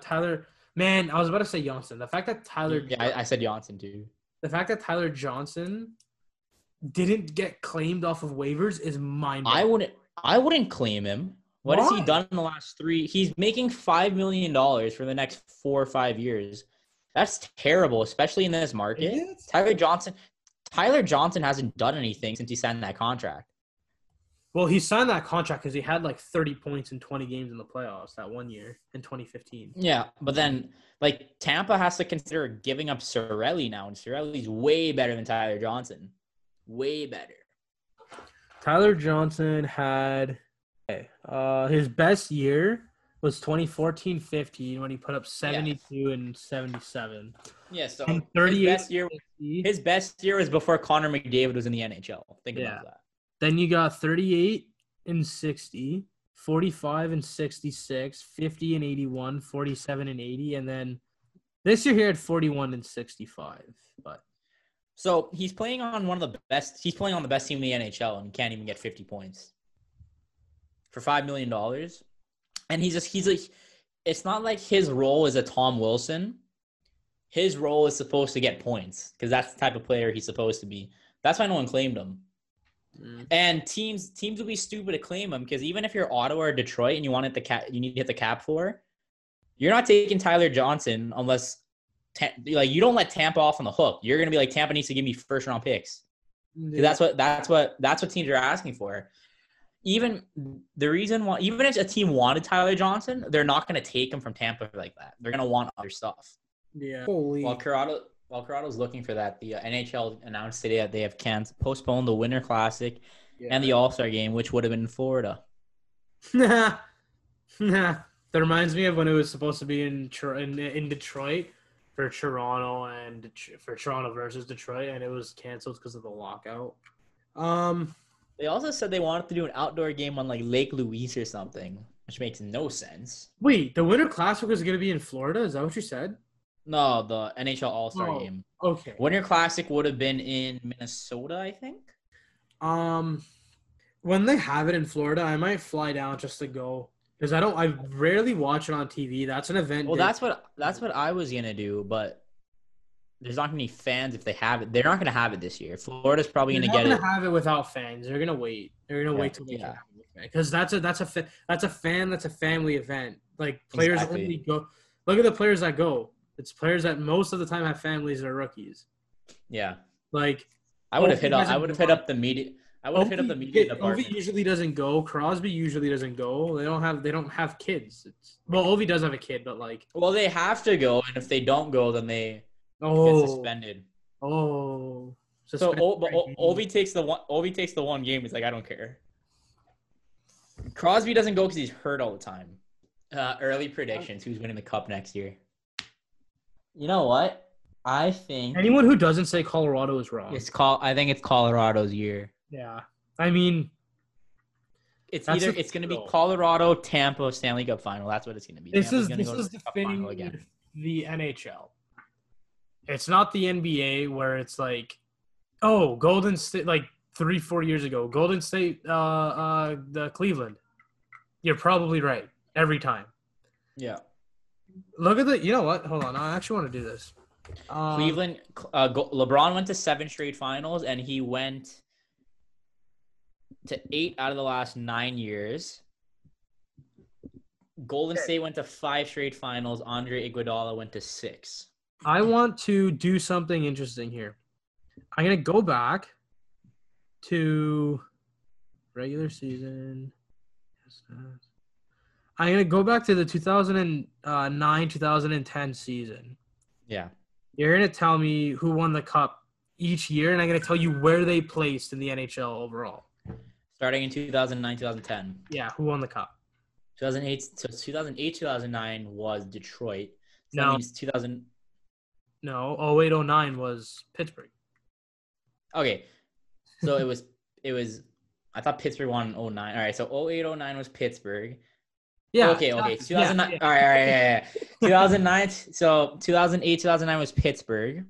Tyler. Man, I was about to say Johnson. The fact that Tyler. Yeah, I said Johnson too. The fact that Tyler Johnson didn't get claimed off of waivers is mind-blowing. I wouldn't claim him. What has he done in the last three? He's making $5 million for the next 4 or 5 years. That's terrible, especially in this market. Tyler Johnson Tyler Johnson hasn't done anything since he signed that contract. Well, he signed that contract because he had like 30 points in 20 games in the playoffs that one year in 2015. Yeah, but then like Tampa has to consider giving up Cirelli now, and Cirelli's way better than Tyler Johnson. Way better. Tyler Johnson had his best year was 2014-15 when he put up 72 and 77. Yeah, so and his best year was before Connor McDavid was in the NHL. Think about that. Then you got 38 and 60, 45 and 66, 50 and 81, 47 and 80, and then this year he had 41 and 65. But so he's playing on the best team in the NHL, and he can't even get 50 points for $5 million. And it's not like his role is a Tom Wilson. His role is supposed to get points because that's the type of player he's supposed to be. That's why no one claimed him. And teams would be stupid to claim him because even if you're Ottawa or Detroit and you want to hit the cap, you need to hit the cap floor. You're not taking Tyler Johnson unless you don't let Tampa off on the hook. You're gonna be like, Tampa needs to give me first round picks. Yeah. That's what teams are asking for. Even the reason why, even if a team wanted Tyler Johnson, they're not gonna take him from Tampa like that. They're gonna want other stuff. Yeah. While Colorado's looking for that, the NHL announced today that they have postponed the Winter Classic and the All-Star Game, which would have been in Florida. That reminds me of when it was supposed to be in Detroit for Toronto and for Toronto versus Detroit, and it was canceled because of the lockout. They also said they wanted to do an outdoor game on like Lake Louise or something, which makes no sense. Wait, the Winter Classic was going to be in Florida? Is that what you said? No, the NHL All-Star game. Okay. Winter Classic would have been in Minnesota, I think. When they have it in Florida, I might fly down just to go because I rarely watch it on TV. That's an event. Well, that's what I was gonna do, but there's not gonna be fans if they have it. They're not gonna have it this year. Florida's probably gonna get it. They're not gonna have it without fans. They're gonna wait. They're gonna wait till they have it, because that's a family event. Like players only go. Look at the players that go. It's players that most of the time have families or rookies. Yeah. Like I would have hit up the media department. Ovi usually doesn't go. Crosby usually doesn't go. They don't have kids. Well, Ovi does have a kid, but like, well, they have to go, and if they don't go, then they get suspended. Oh. Ovi takes the one game. He's like, I don't care. Crosby doesn't go because he's hurt all the time. Early predictions: who's winning the cup next year? You know what? I think anyone who doesn't say Colorado is wrong. I think it's Colorado's year. Yeah. I mean, it's going to be Colorado, Tampa, Stanley Cup final. That's what it's going to be. This is defending the NHL. It's not the NBA where it's like, Golden State, like 3-4 years ago, Golden State, the Cleveland. You're probably right every time. Yeah. Look at you know what? Hold on. I actually want to do this. Cleveland, LeBron went to 7 straight finals, and he went to 8 out of the last 9 years. Golden State went to 5 straight finals. Andre Iguodala went to 6. I want to do something interesting here. I'm going to go back to regular season. I'm going to go back to the 2009-2010 season. Yeah. You're going to tell me who won the cup each year, and I'm going to tell you where they placed in the NHL overall. Starting in 2009-2010. Yeah, who won the cup? 2008-2009 was Detroit. So that means 2000. No, 08-09 was Pittsburgh. Okay. So it was I thought Pittsburgh won in 09. All right, so 08-09 was Pittsburgh. Yeah. Okay. 2009. Yeah. All right. 2009. So 2008, 2009 was Pittsburgh.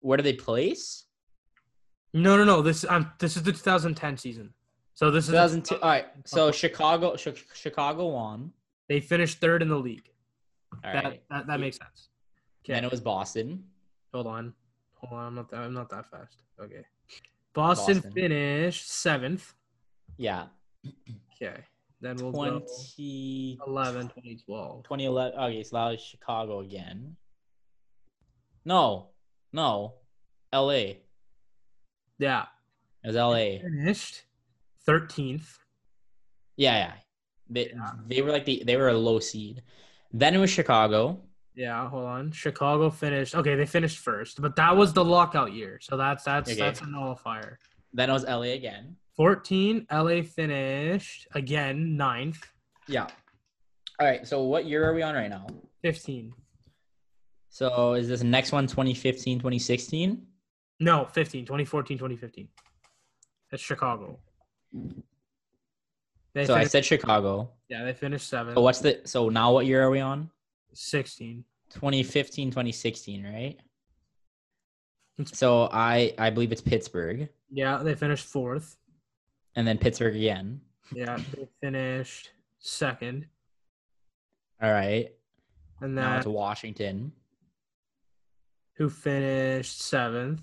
Where do they place? No. This is the 2010 season. So this is 2002. All right. So Chicago won. They finished 3rd in the league. All right. That makes sense. Okay. And it was Boston. Hold on. I'm not that fast. Okay. Boston finished 7th. Yeah. Okay. Then we'll go 2011, 2012. 2011. Okay, so that was Chicago again. No. LA. Yeah. It was LA. Finished 13th. Yeah. They were like they were a low seed. Then it was Chicago. Yeah, hold on. Chicago finished. Okay, they finished first, but that was the lockout year, so that's a nullifier. Then it was LA again. 14. LA finished again 9th. Yeah. All right. So what year are we on right now? 15. So is this next one 2015, 2016? No, 15, 2014, 2015. That's Chicago. I said Chicago. Yeah, they finished 7th. So so now what year are we on? 16. 2015, 2016, right? So I believe it's Pittsburgh. Yeah, they finished 4th. And then Pittsburgh again. Yeah, they finished 2nd. All right. And then now it's Washington, who finished 7th.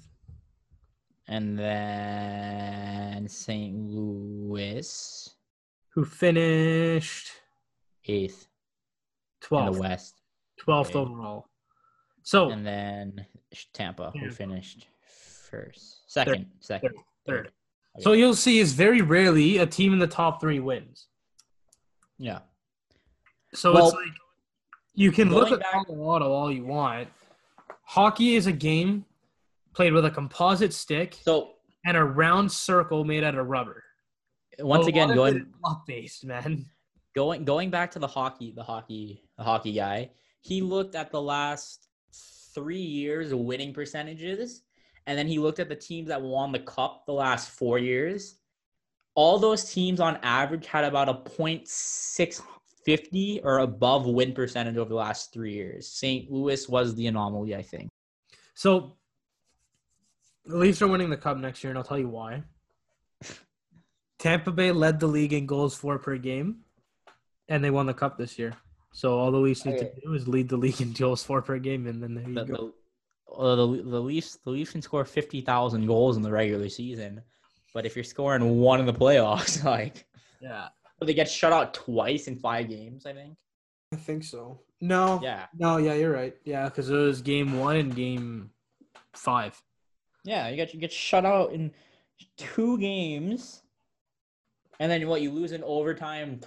And then St. Louis, who finished 8th. 12th. In the West. 12th overall. So. And then Tampa, who finished third. Okay. So you'll see it's very rarely a team in the top 3 wins. Yeah. So it's like you can look at Colorado all you want. Hockey is a game played with a composite stick and a round circle made out of rubber. Once again, going based, man. Going back to the hockey guy, he looked at the last 3 years winning percentages, and then he looked at the teams that won the cup the last 4 years. All those teams on average had about a 0.650 or above win percentage over the last 3 years. St. Louis was the anomaly, I think. So the Leafs are winning the cup next year, and I'll tell you why. Tampa Bay led the league in goals for per game, and they won the cup this year. So all the Leafs need to do is lead the league in goals for per game, and then there you go. The Leafs can score 50,000 goals in the regular season, but if you're scoring one in the playoffs, but they get shut out twice in 5 games, I think. I think so. No. Yeah. No. Yeah, you're right. Yeah, because it was game 1 and game 5. Yeah, you get shut out in 2 games, and then you lose in overtime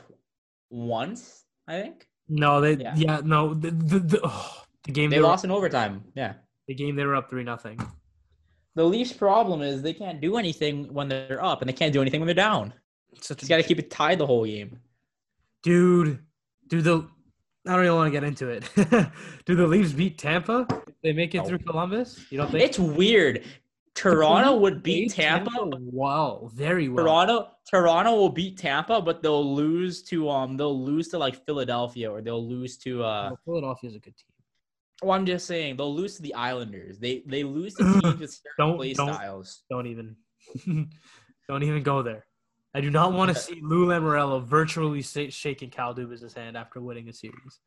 once, I think. No, they. Yeah, no. The game they lost in overtime. Yeah, the game they were up 3-0. The Leafs' problem is they can't do anything when they're up, and they can't do anything when they're down. Just got to keep it tied the whole game. Dude, I don't even want to get into it. Do the Leafs beat Tampa? They make it through Columbus? You don't think? It's weird. Toronto would beat Tampa. Wow, very well. Toronto will beat Tampa, but they'll lose to like Philadelphia, or they'll lose to Philadelphia's a good team. Well, I'm just saying they'll lose to the Islanders. They lose to teams with certain play styles. Don't even go there. I do not want to see Lou Lamoriello virtually shaking Kyle Dubas's hand after winning a series.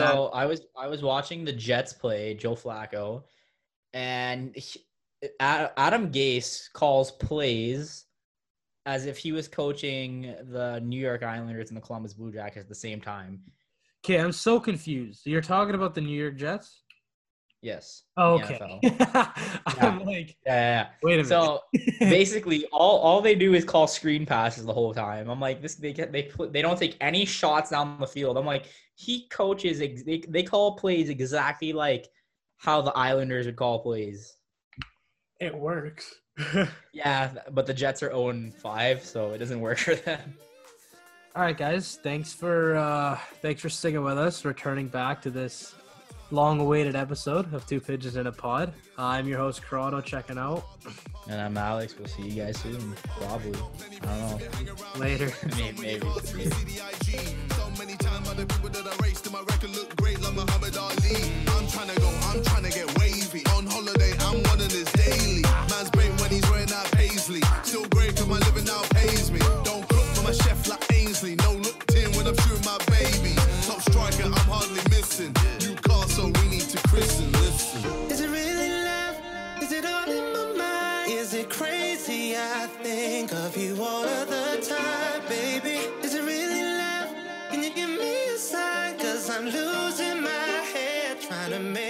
I was watching the Jets play Joe Flacco, and Adam Gase calls plays as if he was coaching the New York Islanders and the Columbus Blue Jackets at the same time. Okay, I'm so confused. You're talking about the New York Jets? Yes. Oh, okay. Wait a minute. So basically, all they do is call screen passes the whole time. I'm like, they don't take any shots down the field. I'm like, he coaches. They call plays exactly like how the Islanders would call plays. It works. Yeah, but the Jets are 0-5, so it doesn't work for them. All right, guys. Thanks for sticking with us. Returning back to this long-awaited episode of Two Pigeons in a Pod. I'm your host, Corrado, checking out. And I'm Alex. We'll see you guys soon. Probably. I don't know. Later. I mean, maybe. So many times other people that I race to my record look great like Muhammad Ali. I'm trying to go. I'm trying to get wavy. On holiday, I'm one of this daily. Man's brain when he's wearing out paisley. Still great because my living now pays me. Don't cook for my chef like Ainsley. No look tin when I'm shooting my baby. Top striker, I'm hardly missing. So we need to christen, listen. Is it really love? Is it all in my mind? Is it crazy? I think of you all of the time, baby. Is it really love? Can you give me a sign? Cause I'm losing my head trying to make